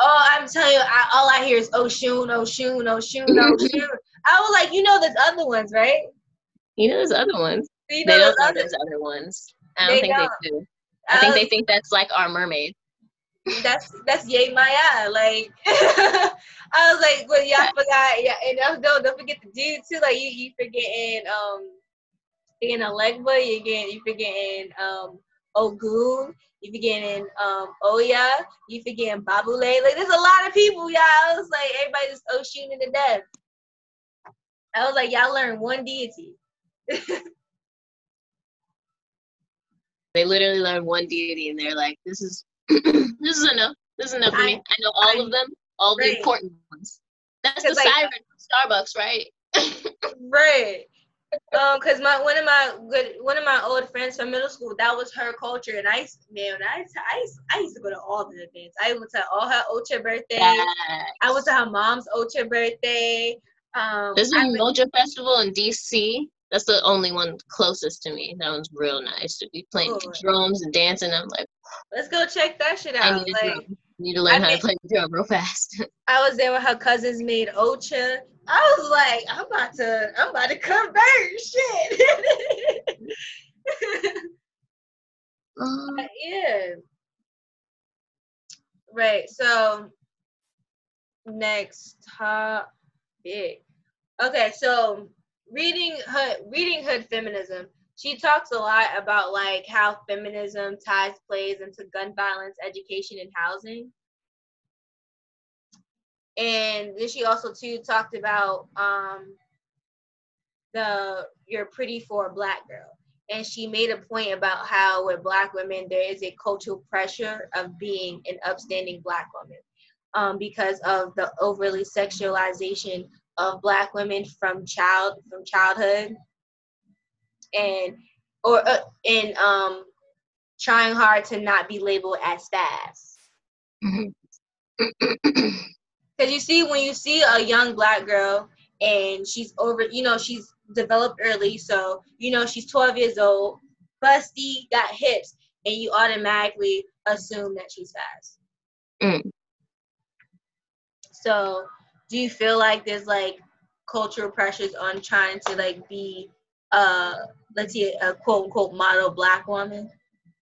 Oh, I'm telling you, I, all I hear is Oshun, Oshun, Oshun, Oshun. I was like, you know, there's other ones, right? You know, there's other ones. So you know they don't know there's other ones. I don't they think don't. they do. I, I think was, they think that's like our mermaid. That's that's yay Maya. Like I was like, well, y'all forgot, yeah, and uh, don't don't forget the dude too. Like you you forgetting um, you're getting Alegba, you getting you forgetting um Ogun, you forgetting um Oya, you forgetting Babule. Like there's a lot of people, y'all. I was like, everybody just Oshun to death. I was like, y'all learn one deity. They literally learn one deity, and they're like, "This is, this is enough. This is enough for me. I know all I, of them, all right. the important ones." That's the like, siren from Starbucks, right? Right. Um, because my one of my good one of my old friends from middle school, that was her culture, and I man, I I used, I used to go to all the events. I went to all her Ocha birthday. Yes. I went to her mom's Ocha birthday. Um, There's a Moja festival in D C. That's the only one closest to me. That one's real nice to be playing cool. drums and dancing. I'm like, let's go check that shit out. I need, like, I need to learn I how think, to play the drum real fast. I was there when her cousins made Ocha. I was like, I'm about to, I'm about to convert shit. um, yeah. Right. So next topic. Okay. So. Reading Hood, reading Hood Feminism, she talks a lot about like how feminism ties plays into gun violence, education, and housing. And then she also too talked about um, the you're pretty for a black girl. And she made a point about how with black women there is a cultural pressure of being an upstanding black woman um, because of the overly sexualization of black women from child from childhood and or uh, and um trying hard to not be labeled as fast because you see when you see a young black girl and she's over you know she's developed early so you know she's twelve years old, busty, got hips, and you automatically assume that she's fast. Mm. So do you feel like there's like cultural pressures on trying to like be uh let's say a quote unquote model black woman?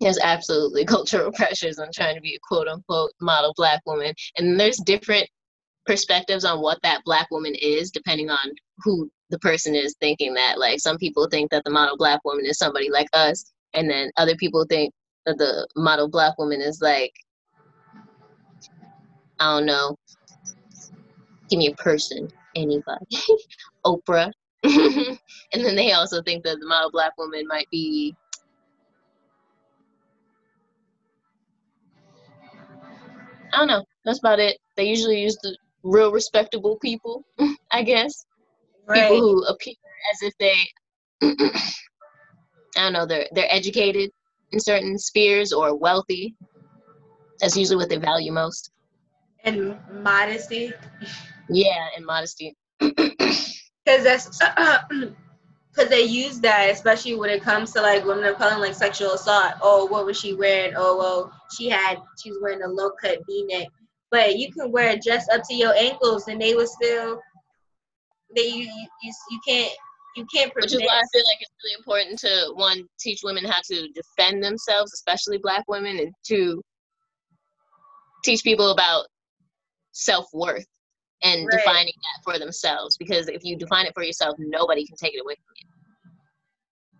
There's absolutely cultural pressures on trying to be a quote unquote model black woman. And there's different perspectives on what that black woman is depending on who the person is thinking that. Like some people think that the model black woman is somebody like us, and then other people think that the model black woman is like, I don't know. Give me a person, anybody, Oprah. And then they also think that the model black woman might be I don't know, that's about it. They usually use the real respectable people, I guess. Right. People who appear as if they I don't know, they're they're educated in certain spheres or wealthy. That's usually what they value most. And modesty. Yeah, and modesty. Because that's because they use that, especially when it comes to like women of color, like sexual assault. Oh, what was she wearing? Oh, well, she had she was wearing a low cut V neck. But you can wear a dress up to your ankles, and they would still. They you you you can't you can't. Prevent. Which is why I feel like it's really important to one, teach women how to defend themselves, especially black women, and two, teach people about self-worth. And right. defining that for themselves, because if you define it for yourself, nobody can take it away from you.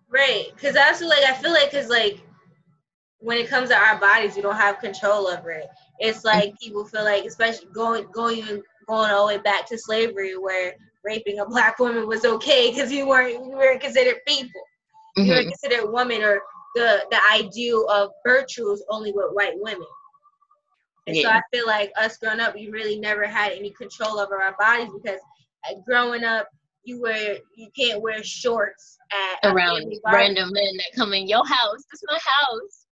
Right, because I feel like I feel like because like when it comes to our bodies, we don't have control over it. It's like people feel like, especially going going going all the way back to slavery, where raping a black woman was okay because you weren't you weren't considered people, mm-hmm. you were considered women, or the the ideal of virtue is only with white women. And yeah. So I feel like us growing up, we really never had any control over our bodies because growing up, you wear you can't wear shorts at around random men that come in your house. That's my house.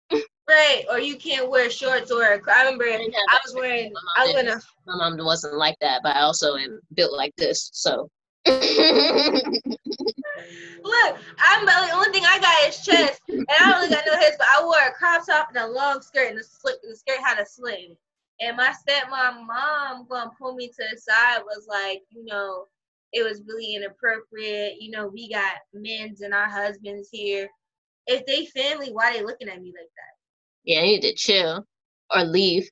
Right, or you can't wear shorts or a, I remember I was wearing, I was gonna. My mom wasn't like that, but I also am built like this, so. Look, I'm the only thing I got is chest, and I don't really got no hips, but I wore a crop top and a long skirt, and the, sl- the skirt had a sling. And my stepmom, mom, gonna pull me to the side, was like, you know, it was really inappropriate. You know, we got men's and our husbands here. If they family, why they looking at me like that? Yeah, I need to chill or leave.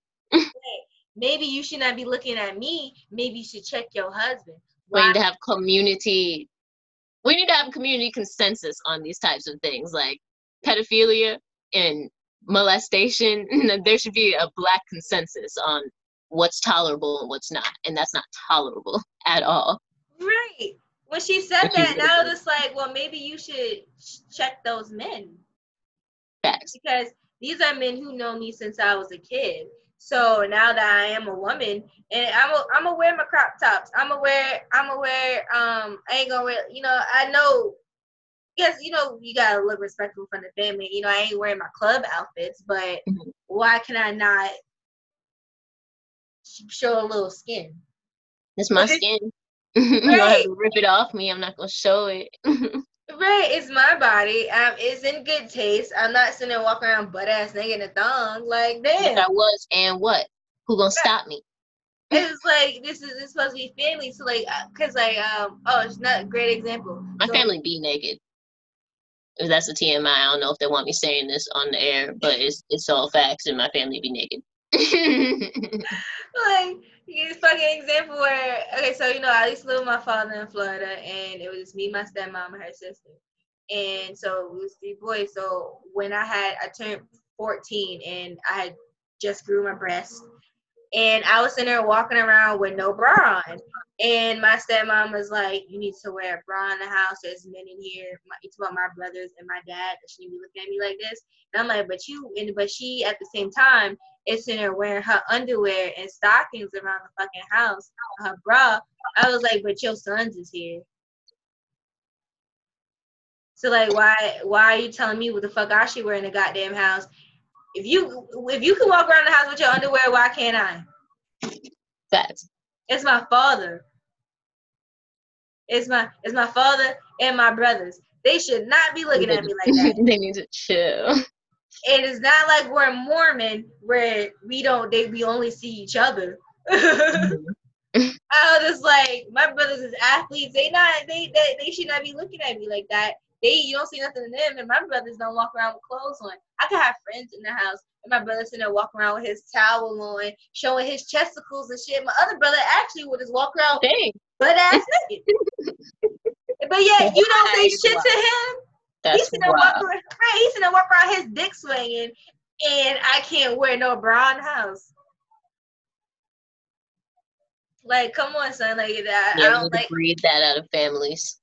Maybe you should not be looking at me. Maybe you should check your husband. Why? We need to have community. We need to have community consensus on these types of things, like pedophilia and molestation. There should be a black consensus on what's tolerable and what's not, and that's not tolerable at all. Right. When she said that, now it's like, well, maybe you should check those men. Facts. Because these are men who know me since I was a kid. So now that I am a woman, and I'm a, I'm gonna wear my crop tops. I'm gonna wear I'm gonna wear um I ain't gonna wear, you know, I know, yes, you know, you gotta look respectful from the family. You know, I ain't wearing my club outfits, but mm-hmm. why can I not show a little skin? It's my skin. Right. You don't have to rip it off me. I'm not gonna show it. Right, it's my body. Um, it's in good taste. I'm not sitting there walking around butt ass naked in a thong. Like, damn. If I was, and what? Who gonna right. stop me? It's like, this is it's supposed to be family. So like, cause like, um, oh, it's not a great example. My so, family be naked. If that's a T M I, I don't know if they want me saying this on the air, but it's it's all facts, and my family be naked. Like, you fucking example where, okay, so, you know, I used to live with my father in Florida, and it was just me, my stepmom, and her sister. And so we was three boys. So when I had, I turned fourteen, and I had just grew my breasts, and I was in there walking around with no bra on. And my stepmom was like, you need to wear a bra in the house. There's men in here. My, it's about my brothers and my dad. She didn't be looking at me like this. And I'm like, but you, and but she at the same time is in there wearing her underwear and stockings around the fucking house, her bra. I was like, but your sons is here. So like, why why are you telling me what the fuck I should wear in the goddamn house? If you if you can walk around the house with your underwear, why can't I? That's it's my father. It's my it's my father and my brothers. They should not be looking at me like that. They need to chill. It is not like we're Mormon where we don't they we only see each other. Mm-hmm. I was just like, my brothers is athletes. They not they, they they should not be looking at me like that. They you don't see nothing in them, and my brothers don't walk around with clothes on. I could have friends in the house, and my brother's in there walking around with his towel on, showing his chesticles and shit. My other brother actually would just walk around butt ass naked. But yeah, you don't say shit to him. That's he's gonna walk around, right, he's gonna walk around his dick swinging, and I can't wear no bra in the house. Like, come on, son. Like, I, yeah, I don't like breed that out of families.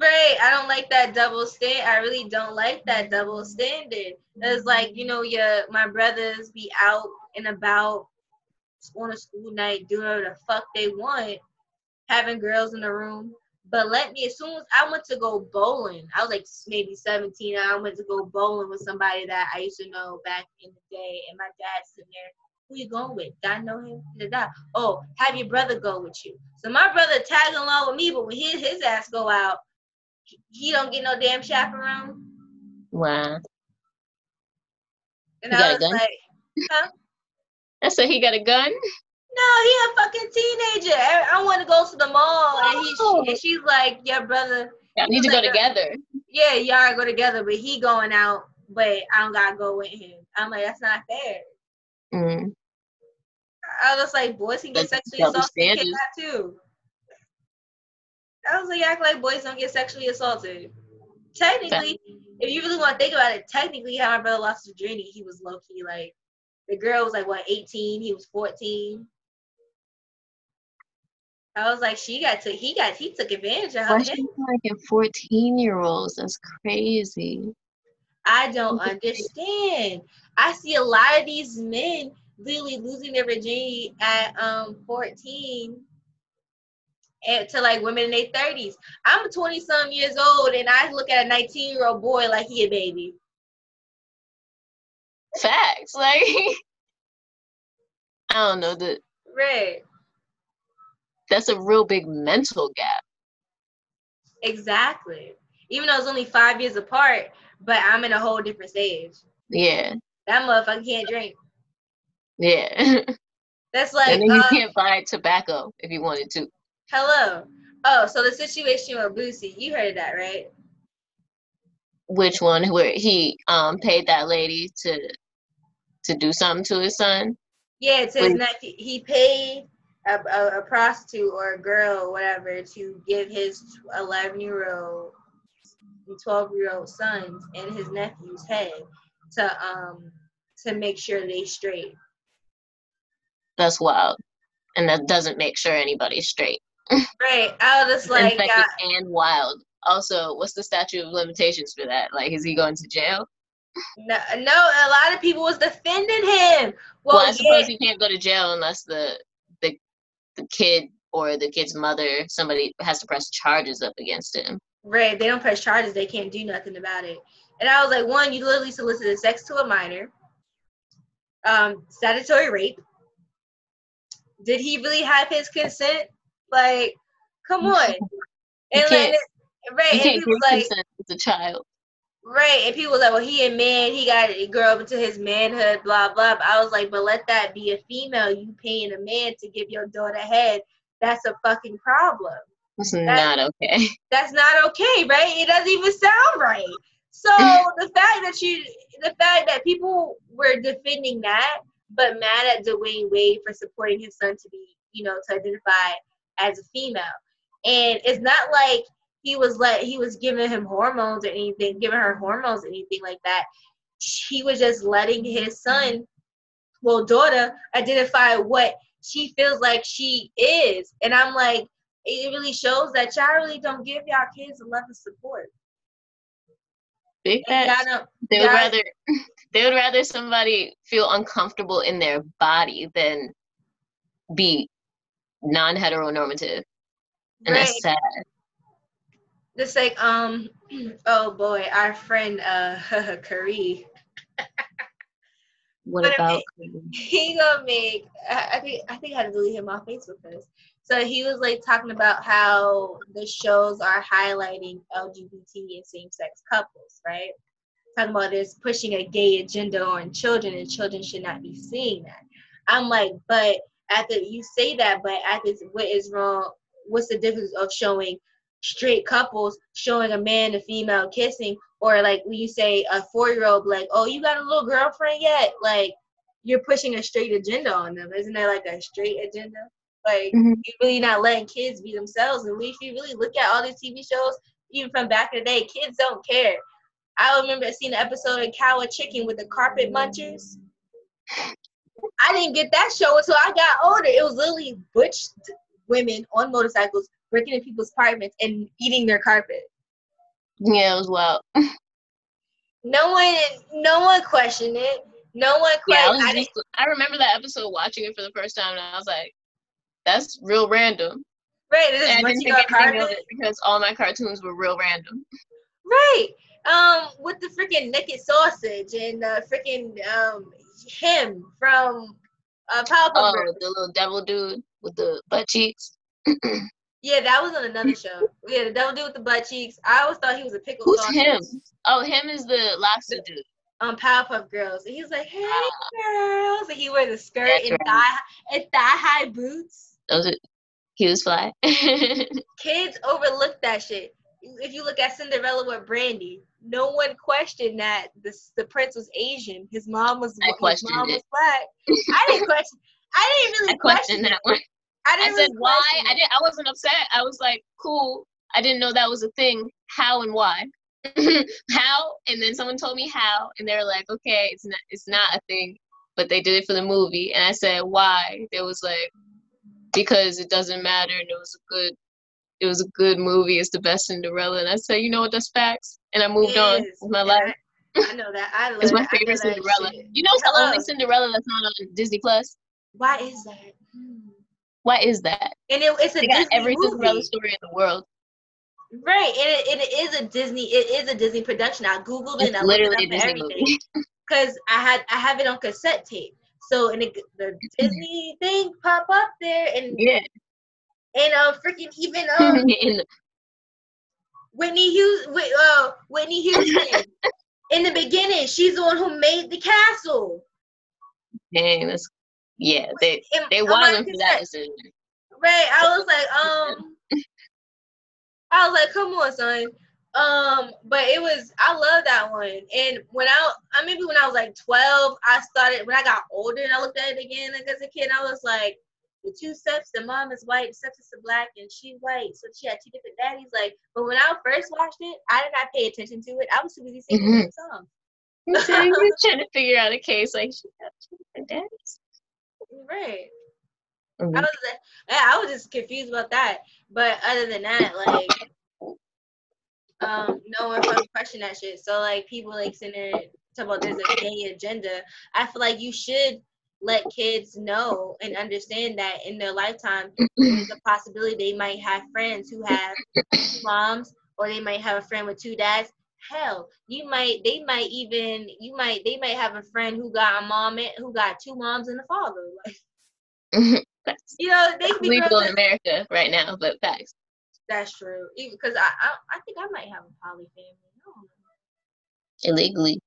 Right, I don't like that double stand. I really don't like that double standard. It's like, you know, your my brothers be out and about on a school night doing whatever the fuck they want, having girls in the room. But let me, as soon as I went to go bowling, I was like maybe seventeen, and I went to go bowling with somebody that I used to know back in the day, and my dad's sitting there, who you going with? I know him. Da, da. Oh, have your brother go with you. So my brother tagging along with me, but when he, his ass go out, he don't get no damn chaperone. Wow. And he I was like, huh? That's so he got a gun? No, he a fucking teenager. I want to go to the mall, and he and she's like, your brother. Y'all need to go together. Yeah, y'all go together, but he going out, but I don't gotta go with him. I'm like, that's not fair. Mm. I was like, boys can get sexually assaulted too. I was like, act like boys don't get sexually assaulted. Technically, if you really want to think about it, technically, how my brother lost his virginity, he was low key like the girl was like what eighteen, he was fourteen. I was like, she got to, he got, he took advantage of her. Why she like fourteen-year-olds? That's crazy. I don't understand. I see a lot of these men literally losing their virginity at um fourteen and to like women in their thirties. I'm twenty-some years old, and I look at a nineteen-year-old boy like he a baby. facts. Like, I don't know. The, right. That's a real big mental gap. Exactly. Even though it's only five years apart, but I'm in a whole different stage. Yeah. That motherfucker can't drink. Yeah. That's like... And then you uh, can't buy tobacco if you wanted to. Hello. Oh, so the situation with Boosie, you heard of that, right? Which one? Where he um paid that lady to to do something to his son? Yeah, to his nephew. He paid a, a, a prostitute or a girl or whatever to give his eleven-year-old and twelve-year-old sons and his nephew's head to um to make sure they straight. That's wild. And that doesn't make sure anybody's straight. Right. I was just like... Infected uh, and wild. Also, what's the statute of limitations for that? Like, is he going to jail? No, no, a lot of people was defending him. Well, well I suppose yeah. he can't go to jail unless the, the the kid or the kid's mother, somebody has to press charges up against him. Right. If they don't press charges, they can't do nothing about it. And I was like, one, you literally solicited sex to a minor. Um, statutory rape. Did he really have his consent? Like, come on. And like, right, and people like, it's a child. Right, and people like, well, he a man, he got to grow up into his manhood, blah, blah. But I was like, but let that be a female. You paying a man to give your daughter head, that's a fucking problem. That's, that's not okay. That's not okay, right? It doesn't even sound right. So the fact that you, the fact that people were defending that, but mad at Dwayne Wade for supporting his son to be, you know, to identify as a female. And it's not like he was let, he was giving him hormones or anything, giving her hormones or anything like that. He was just letting his son, well, daughter, identify what she feels like she is. And I'm like, it really shows that y'all really don't give y'all kids the love and support. Big facts. They would rather they would rather somebody feel uncomfortable in their body than be non-heteronormative, and right. That's sad. Just like um, oh boy, our friend uh, Kareem. What but about Kareem? He gonna make? I think I think I had to delete him off Facebook first. So he was like talking about how the shows are highlighting L G B T and same-sex couples, right? Talking about this pushing a gay agenda on children, and children should not be seeing that. I'm like, but after you say that, but after what is wrong? What's the difference of showing straight couples, showing a man and female kissing, or like when you say a four-year-old, like, oh, you got a little girlfriend yet? Like, you're pushing a straight agenda on them. Isn't that like a straight agenda? Like, mm-hmm. You're really not letting kids be themselves. And if you really look at all these T V shows, even from back in the day, kids don't care. I remember seeing the episode of Cow and Chicken with the carpet munchers. I didn't get that show until I got older. It was literally butch women on motorcycles breaking into people's apartments and eating their carpet. Yeah, it was wild. No one, no one questioned it. No one questioned yeah, it. I, I remember that episode watching it for the first time, and I was like, that's real random. Right. This and I didn't think anything of it because all my cartoons were real random. Right. Um, with the freaking naked sausage and uh, freaking um, him from uh, Powerpuff Oh, Brothers. The little devil dude with the butt cheeks. Yeah, that was on another show. Yeah, the devil dude with the butt cheeks. I always thought he was a pickle. Who's sausage. Him? Oh, him is the lobster dude. Um, Powerpuff Girls. And he was like, hey, wow. Girls. And he wears a skirt That's and right. thigh and thigh-high boots. Those are, he was fly. Kids overlook that shit. If you look at Cinderella with Brandy, no one questioned that the the prince was Asian. His mom was I questioned his mom it. Was black. I didn't question. I didn't really I question that one. I didn't. I really said why? It. I didn't. I wasn't upset. I was like, cool. I didn't know that was a thing. How and why? How? And then someone told me how, and they were like, okay, it's not. It's not a thing. But they did it for the movie, and I said why? There was like. Because it doesn't matter, and it was a good, it was a good movie. It's the best Cinderella, and I said, you know what? That's facts, and I moved on with my life. I, I know that. I love. It's my favorite Cinderella. Shit. You know, it's Hello. The only Cinderella that's not on Disney Plus. Why is that? Why is that? And it, it's a they got Disney every movie. Cinderella story in the world. Right, and it, it is a Disney. It is a Disney production. I googled it. It's and I literally looked it up a Disney movie. because I had I have it on cassette tape. So and it, the Disney thing pop up there, and yeah, and uh, freaking even um, Whitney Houston, uh, Whitney Houston. In the beginning, she's the one who made the castle. Dang, that's yeah. They and, they wilding for that decision. Right, I was like, um, I was like, come on, son. Um, but it was, I love that one. And when I, I maybe when I was like twelve, I started, when I got older and I looked at it again, like as a kid, I was like, the two steps, the mom is white, the stepsister is black, and she white, so she had two different daddies. Like, but when I first watched it, I did not pay attention to it. I was too busy singing mm-hmm. the song. So you're trying to figure out a case, like she had two different daddies, right? Mm-hmm. I was like, I was just confused about that. But other than that, like, um, no one fucking questioned that shit. So like, people like sitting there talking about there's a gay agenda. I feel like you should let kids know and understand that in their lifetime there's a possibility they might have friends who have two moms, or they might have a friend with two dads. Hell, you might they might even you might they might have a friend who got a mom and, who got two moms and a father. Like, that's, you know, they that's legal in America right now, but facts. That's true. Even because I, I I think I might have a poly family. Illegally.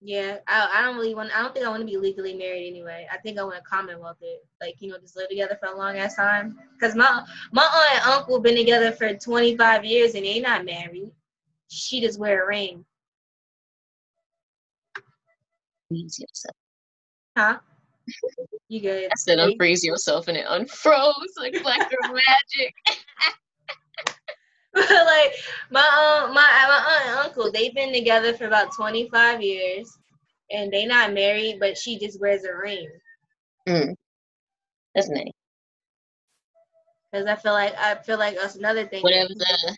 Yeah, I, I don't really want. I don't think I want to be legally married anyway. I think I want to commonwealth it, like, you know, just live together for a long ass time. Cause my my aunt and uncle been together for twenty five years and they not married. She just wear a ring. Freeze yourself. Huh? You good? I said unfreeze yourself and it unfroze like Black Girl Magic. Like my um, my my aunt and uncle, they've been together for about twenty five years, and they not married, but she just wears a ring. Mm. That's nice. Cause I feel like I feel like that's another thing. Whatever the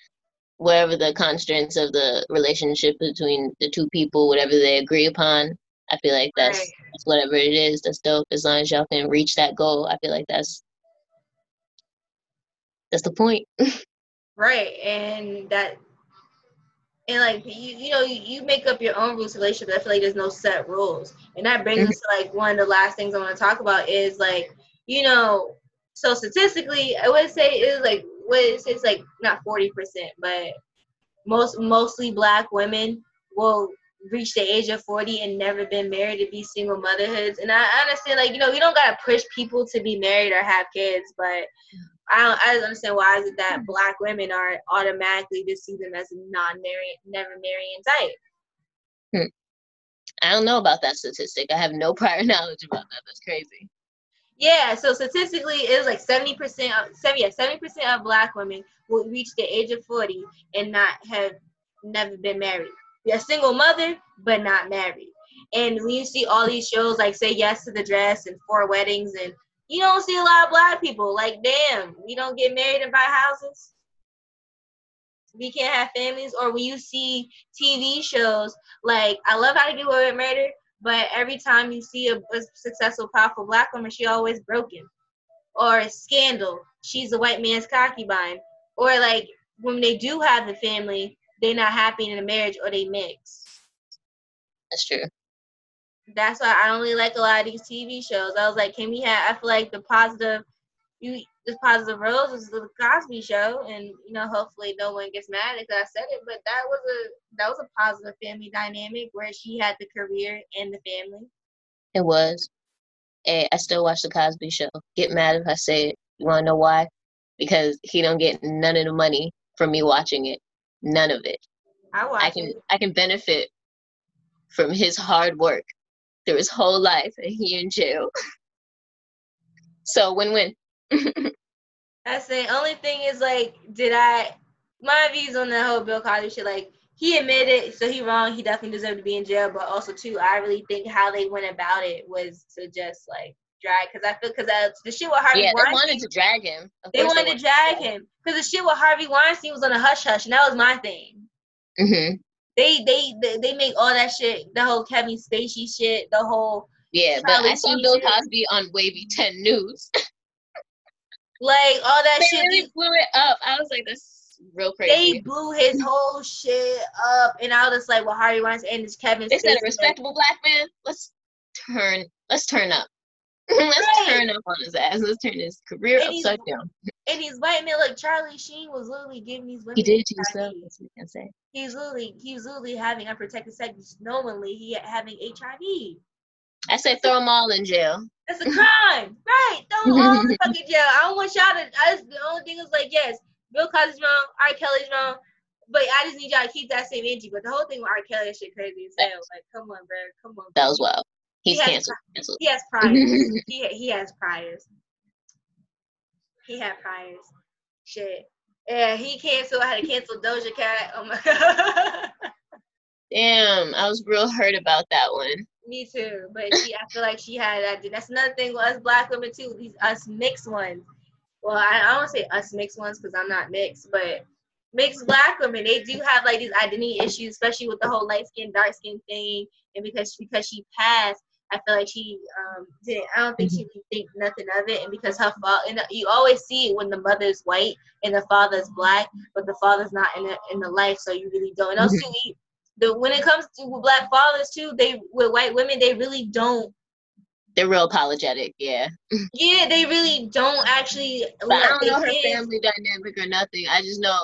whatever the constraints of the relationship between the two people, whatever they agree upon, I feel like that's, right. that's whatever it is. That's dope. As long as y'all can reach that goal, I feel like that's that's the point. Right, and that, and like you, you know, you, you make up your own rules relationship. I feel like there's no set rules, and that brings mm-hmm. us to like one of the last things I want to talk about is like, you know, so statistically, I would say it's like what it's, it's like not forty percent, but most mostly Black women will reach the age of forty and never been married, to be single motherhoods. And I, I understand, like, you know, you don't gotta push people to be married or have kids, but I don't, I don't understand why is it that Black women are automatically just see them as a non-married, never marrying type. Hmm. I don't know about that statistic. I have no prior knowledge about that. That's crazy. Yeah, so statistically, it was like seventy percent, of, seventy, yeah, seventy percent of Black women will reach the age of forty and not have never been married. You're a single mother, but not married. And when you see all these shows like Say Yes to the Dress and Four Weddings, and you don't see a lot of Black people. Like, damn, we don't get married and buy houses. We can't have families. Or when you see T V shows, like, I love How to Get Away with Murder, but every time you see a, a successful, powerful Black woman, she always broken. Or Scandal, she's a white man's concubine. Or, like, when they do have the family, they're not happy in a marriage, or they mix. That's true. That's why I only like a lot of these T V shows. I was like, can we have, I feel like the positive, you, the positive roles is the Cosby Show, and, you know, hopefully no one gets mad because I said it, but that was a, that was a positive family dynamic where she had the career and the family. It was. Hey, I still watch the Cosby Show. Get mad if I say it. You want to know why? Because he don't get none of the money from me watching it. None of it. I, watch I can it. I can benefit from his hard work through his whole life, and he in jail. So win-win. That's the only thing is like, did I? My views on the whole Bill Cosby shit, like, he admitted, so he wrong. He definitely deserved to be in jail, but also too, I really think how they went about it was to just like drag, because I feel because the shit with Harvey yeah, Weinstein, they wanted to drag him. They wanted, they wanted to drag him because the shit with Harvey Weinstein was on a hush hush, and that was my thing. Mm-hmm. They, they they they make all that shit, the whole Kevin Spacey shit, the whole yeah. But I saw Bill Cosby on Wavy ten News, like all that they shit. They really blew it up. I was like, this real crazy. They blew his whole shit up, and I was like, well, Harvey Weinstein is Kevin. They said a respectable black man. Let's turn. Let's turn up. Let's right. turn up on his ass. Let's turn his career and upside down. And these white men, like Charlie Sheen, was literally giving these women. He did do so. That's what we can say. He's literally, he's literally having unprotected sex knowingly. He having H I V. I say throw them all in jail. That's a crime, right? Throw them all in fucking jail. I don't want y'all to. I just, the only thing is like, yes, Bill Cosby's wrong, R. Kelly's wrong, but I just need y'all to keep that same energy. But the whole thing with R. Kelly is shit crazy as hell. Like, come on, bro, come on. That was wild. He's he canceled. Has, canceled. He has priors. he he has priors. He had priors. Shit. Yeah, he canceled. I had to cancel Doja Cat. Oh my god. Damn, I was real hurt about that one. Me too, but she, I feel like she had that. That's another thing with us black women too. These us mixed ones. Well, I, I don't want to say us mixed ones because I'm not mixed, but mixed black women, they do have like these identity issues, especially with the whole light skin, dark skin thing. And because because she passed, I feel like she um didn't. I don't think she didn't think nothing of it. And because her father, and you always see it when the mother's white and the father's black, but the father's not in the in the life, so you really don't. And those two eat. The, when it comes to black fathers too, they with white women, they really don't. They're real apologetic, yeah. Yeah, they really don't actually. But I don't know her kids. Family dynamic or nothing. I just know.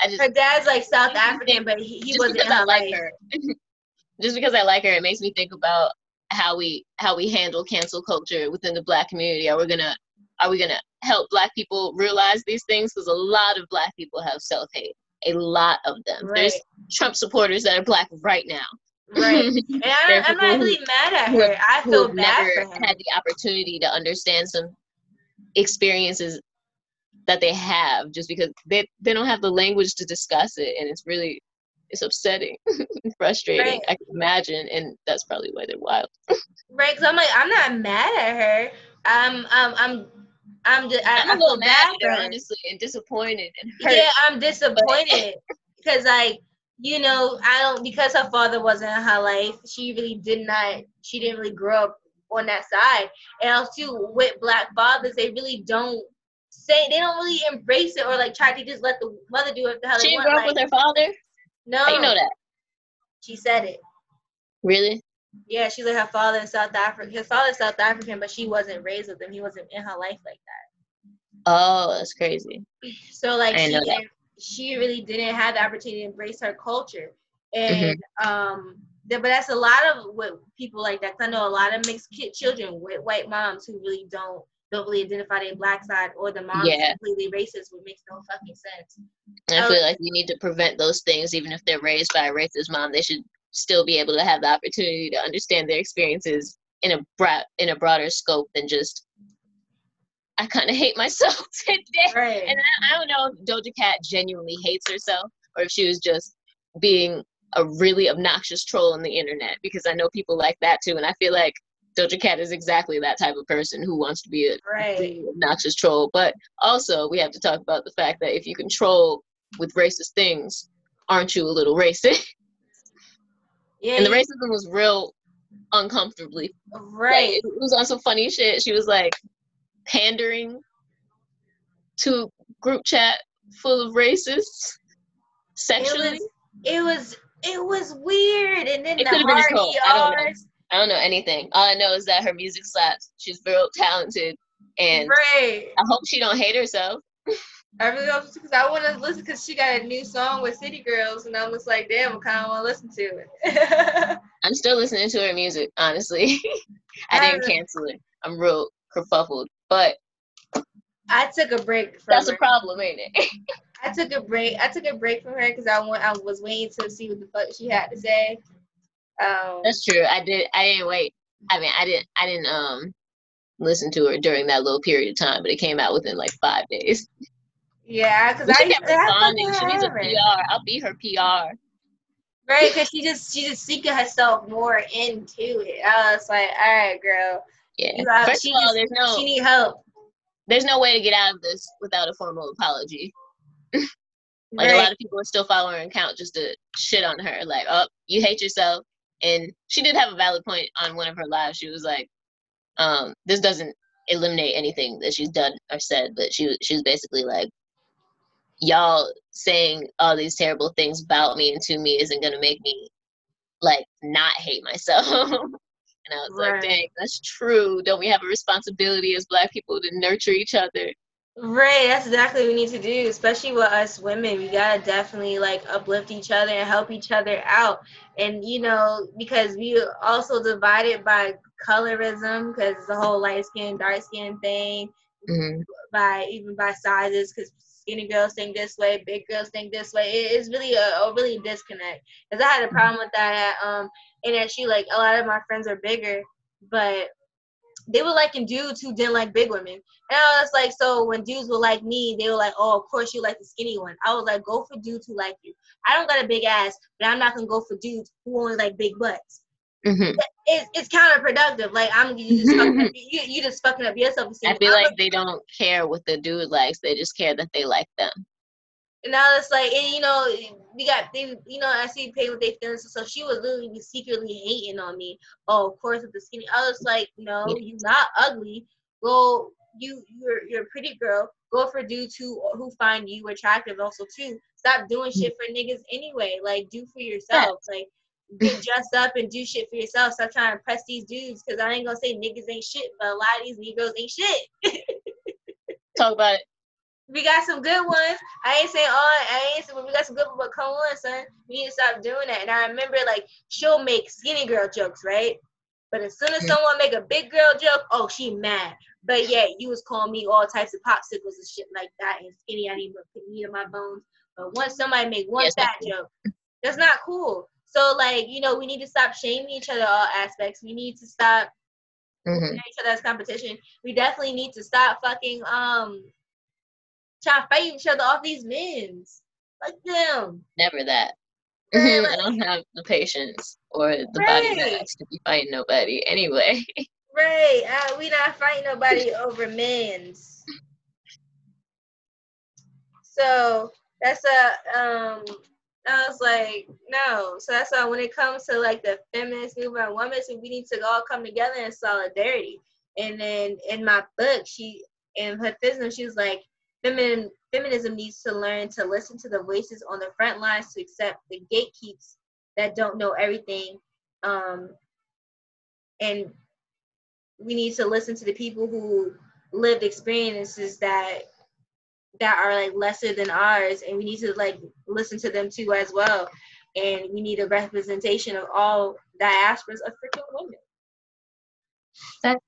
I just her dad's like South African, but he, he just wasn't. Because I like her. Just because I like her, it makes me think about how we how we handle cancel culture within the black community. Are we gonna Are we gonna help black people realize these things? Because a lot of black people have self hate. A lot of them. Right. There's Trump supporters that are black right now. Right. And I, I'm not really mad at her. Who, I feel bad for her. Never had the opportunity to understand some experiences that they have just because they, they don't have the language to discuss it. And it's really, it's upsetting, frustrating. Right. I can imagine. And that's probably why they're wild. Right. Cause I'm like, I'm not mad at her. I'm, I'm, I'm, I'm just, I, I'm a I little mad, mad her, honestly, and disappointed and hurt. Yeah, I'm disappointed because, like, you know, I don't because her father wasn't in her life. She really did not. She didn't really grow up on that side. And also, too, with black fathers, they really don't say they don't really embrace it or like try to just let the mother do it. The hell she didn't grow up like, with her father. No, you know that. She said it. Really? Yeah, she's like her father in South Africa. His father's South African, but she wasn't raised with him. He wasn't in her life like that. Oh, that's crazy. So like she didn't, she really didn't have the opportunity to embrace her culture, and mm-hmm. um, the, but that's a lot of what people like that. Cause I know a lot of mixed kid children with white moms who really don't don't really identify their black side, or the mom's yeah. completely racist, which makes no fucking sense. I um, feel like you need to prevent those things, even if they're raised by a racist mom. They should still be able to have the opportunity to understand their experiences in a broad, in a broader scope than just, I kind of hate myself today. Right. And I, I don't know if Doja Cat genuinely hates herself or if she was just being a really obnoxious troll on the internet, because I know people like that too. And I feel like Doja Cat is exactly that type of person who wants to be a right. really obnoxious troll. But also we have to talk about the fact that if you can troll with racist things, aren't you a little racist? Yeah, and the racism was real uncomfortably. Right. Like, it was on some funny shit. She was like pandering to group chat full of racists sexually. It was it was, it was weird. And then it the hard I, I don't know anything. All I know is that her music slaps. She's real talented. And right. I hope she don't hate herself. I really hope, because I want to listen, because she got a new song with City Girls, and I'm just like, damn, I kind of want to listen to it. I'm still listening to her music, honestly. I, I didn't cancel it. I'm real kerfuffled, but I took a break from that's her. A problem, ain't it? I took a break. I took a break from her because I want. I was waiting to see what the fuck she had to say. Um, that's true. I did. I didn't wait. I mean, I didn't. I didn't um listen to her during that little period of time, but it came out within like five days. Yeah, because I kept responding. She needs a P R. I'll be her P R. Right, because she just she just seeking herself more into it. I was like, all right, girl. Yeah. You know, First she of all, just, there's no she need help. There's no way to get out of this without a formal apology. Like right. A lot of people are still following her account just to shit on her. Like, oh, you hate yourself. And she did have a valid point on one of her lives. She was like, um, this doesn't eliminate anything that she's done or said, but she she's basically like, y'all saying all these terrible things about me and to me isn't going to make me, like, not hate myself. And I was right. like, dang, that's true. Don't we have a responsibility as Black people to nurture each other? Right, that's exactly what we need to do, especially with us women. We gotta definitely, like, uplift each other and help each other out. And, you know, because we also divided by colorism, because it's a whole light skin, dark skin thing, mm-hmm. by even by sizes, because skinny girls think this way, big girls think this way. It is really a, a really disconnect. Because I had a problem with that at um N S U. Like, a lot of my friends are bigger, but they were liking dudes who didn't like big women. And I was like, so when dudes were like me, they were like, oh, of course you like the skinny one. I was like, go for dudes who like you. I don't got a big ass, but I'm not going to go for dudes who only like big butts. Mm-hmm. It's, it's counterproductive. Like, I'm you just, fucking up, you, you just fucking up yourself. I feel like they don't care what the dude likes. They just care that they like them. And I was like, and you know, we got, they, you know, I see people with their feelings. So she was literally secretly hating on me. Oh, of course, with the skinny. I was like, no, yeah. You're not ugly. Go, you, you're, you're a pretty girl. Go for dudes who, who find you attractive also, too. Stop doing shit for niggas anyway. Like, do for yourself. Yeah. Like, get dressed up and do shit for yourself. Stop trying to impress these dudes, because I ain't going to say niggas ain't shit, but a lot of these Negroes ain't shit. Talk about it. We got some good ones. I ain't saying all. I ain't saying, but we got some good ones. But come on, son, we need to stop doing that. And I remember, like, she'll make skinny girl jokes, right? But as soon as someone make a big girl joke, oh, she mad. But yeah, you was calling me all types of popsicles and shit like that, and skinny. I didn't even put meat in my bones. But once somebody make one yes, fat joke, that's not cool. So, like, you know, we need to stop shaming each other all aspects. We need to stop mm-hmm. each other as competition. We definitely need to stop fucking um. trying to fight each other off these men. Fuck them. Never that. Right, like, I don't have the patience or the right. body that to be fighting nobody anyway. Right. Uh, we not fighting nobody over men's. So that's a, um, I was like, no. So that's why when it comes to, like, the feminist movement and women's, we need to all come together in solidarity. And then in my book, she, in her feminism, she was like, Femin- feminism needs to learn to listen to the voices on the front lines, to accept the gatekeepers that don't know everything. Um, and we need to listen to the people who lived experiences that that are, like, lesser than ours. And we need to, like, listen to them too as well. And we need a representation of all diasporas of freaking women. That-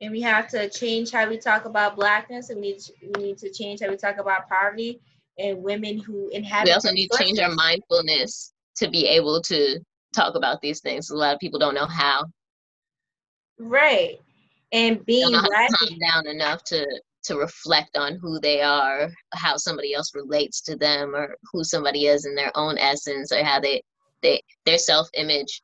And we have to change how we talk about Blackness, and we need to, we need to change how we talk about poverty and women who inhabit. We also need to change our mindfulness to be able to talk about these things. A lot of people don't know how. Right, and being don't know how to calm down enough to to reflect on who they are, how somebody else relates to them, or who somebody is in their own essence, or how they they their self-image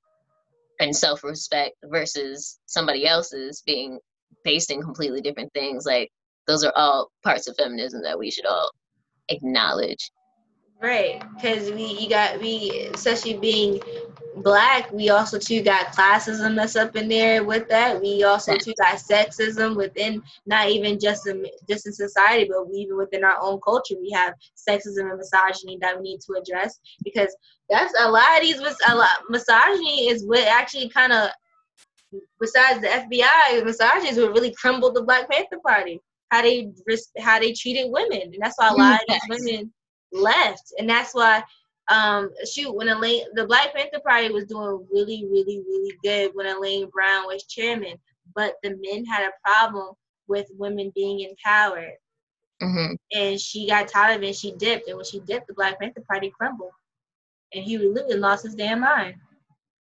and self-respect versus somebody else's being based in completely different things. Like, those are all parts of feminism that we should all acknowledge. Right, because we you got we especially being Black, we also too got classism that's up in there with that. We also too got sexism within, not even just in just in society, but we, even within our own culture, we have sexism and misogyny that we need to address, because that's a lot of these. A lot misogyny is what actually kind of, besides the F B I, misogyny is what really crumbled the Black Panther Party. How they how they treated women, and that's why a lot of these women left, and that's why. Um, shoot, when Elaine, the Black Panther Party was doing really, really, really good when Elaine Brown was chairman, but the men had a problem with women being in power. Mm-hmm. And she got tired of it, and she dipped. And when she dipped, the Black Panther Party crumbled. And Huey Newton lost his damn mind.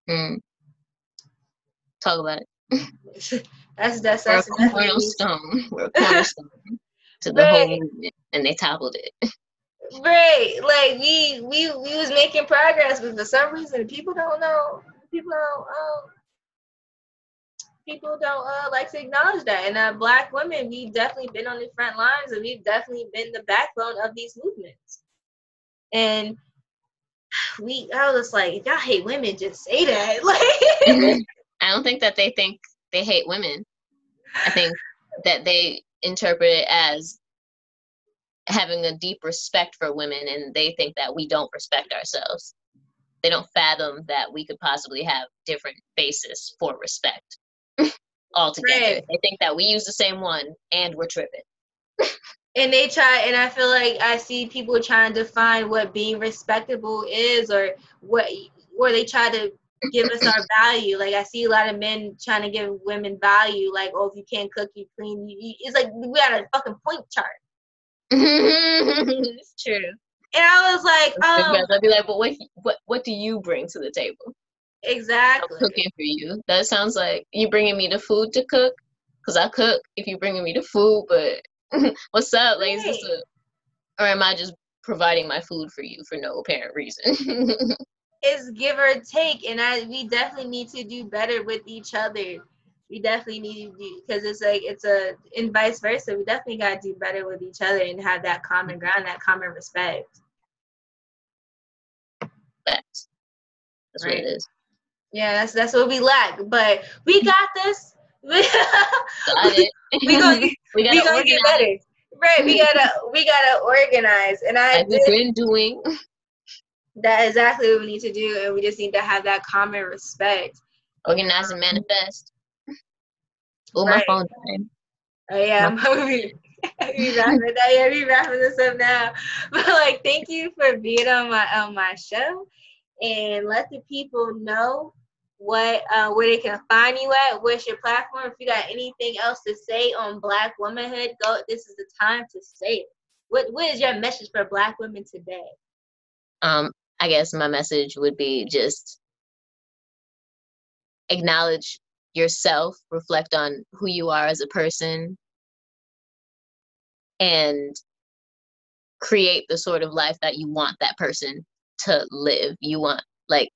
Mm. Talk about it. that's, that's, that's, We're a cornerstone. We're a cornerstone to the right. whole movement, and they toppled it. Right, like we we we was making progress, but for some reason people don't know people don't um people don't uh like to acknowledge that. And uh Black women, we've definitely been on the front lines, and we've definitely been the backbone of these movements. And we I was like, if y'all hate women, just say that. Like mm-hmm. I don't think that they think they hate women. I think that they interpret it as having a deep respect for women, and they think that we don't respect ourselves. They don't fathom that we could possibly have different basis for respect altogether. Right. They think that we use the same one and we're tripping. And they try, and I feel like I see people trying to define what being respectable is, or what, or they try to give us our value. Like, I see a lot of men trying to give women value, like, oh, if you can't cook, you clean. You, you. It's like we got a fucking point chart. It's true. And I was like, um, I'd be like, but what, what, what do you bring to the table? Exactly. I'm cooking for you. That sounds like you bringing me the food to cook, because I cook if you bringing me the food, but what's up? Like, right. Is this a, or am I just providing my food for you for no apparent reason? It's give or take, and I we definitely need to do better with each other. We definitely need to do, because it's like, it's a, and vice versa. We definitely got to do better with each other and have that common ground, that common respect. That's, that's right. What it is. Yeah, that's that's what we lack, but we got this. We got it. We gonna, we gotta we gonna get better. Right, we gotta we gotta organize, and I like we've been doing. That exactly what we need to do, and we just need to have that common respect. Organize and manifest. Oh, right. My phone time. Oh yeah, my we, we wrapping that. Yeah, we wrapping this up now. But like, thank you for being on my on my show, and let the people know what uh, where they can find you at. What's your platform? If you got anything else to say on Black womanhood, go. This is the time to say it. What What is your message for Black women today? Um. I guess my message would be just acknowledge yourself, reflect on who you are as a person, and create the sort of life that you want that person to live. You want, like,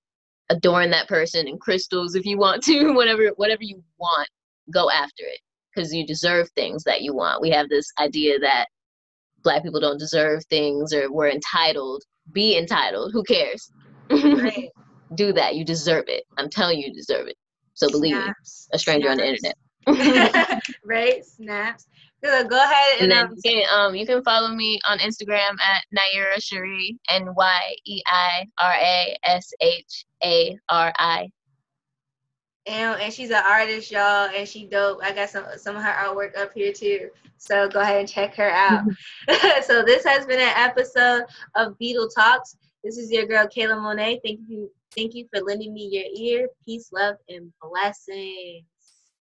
adorn that person in crystals if you want to, whatever, whatever you want, go after it, because you deserve things that you want. We have this idea that Black people don't deserve things, or we're entitled. Be entitled. Who cares? Right. Do that. You deserve it. I'm telling you, you deserve it. So believe Snaps. me, a stranger Snaps. on the internet. Right? Snaps. Good. Go ahead. And, and then um, you, can, um, you can follow me on Instagram at Nyeira Shari, N Y E I R A S H A R I. And, and she's an artist, y'all, and she dope. I got some, some of her artwork up here, too. So go ahead and check her out. So this has been an episode of Beetle Talks. This is your girl, Kayla Monet. Thank you, thank you for lending me your ear. Peace, love, and blessings.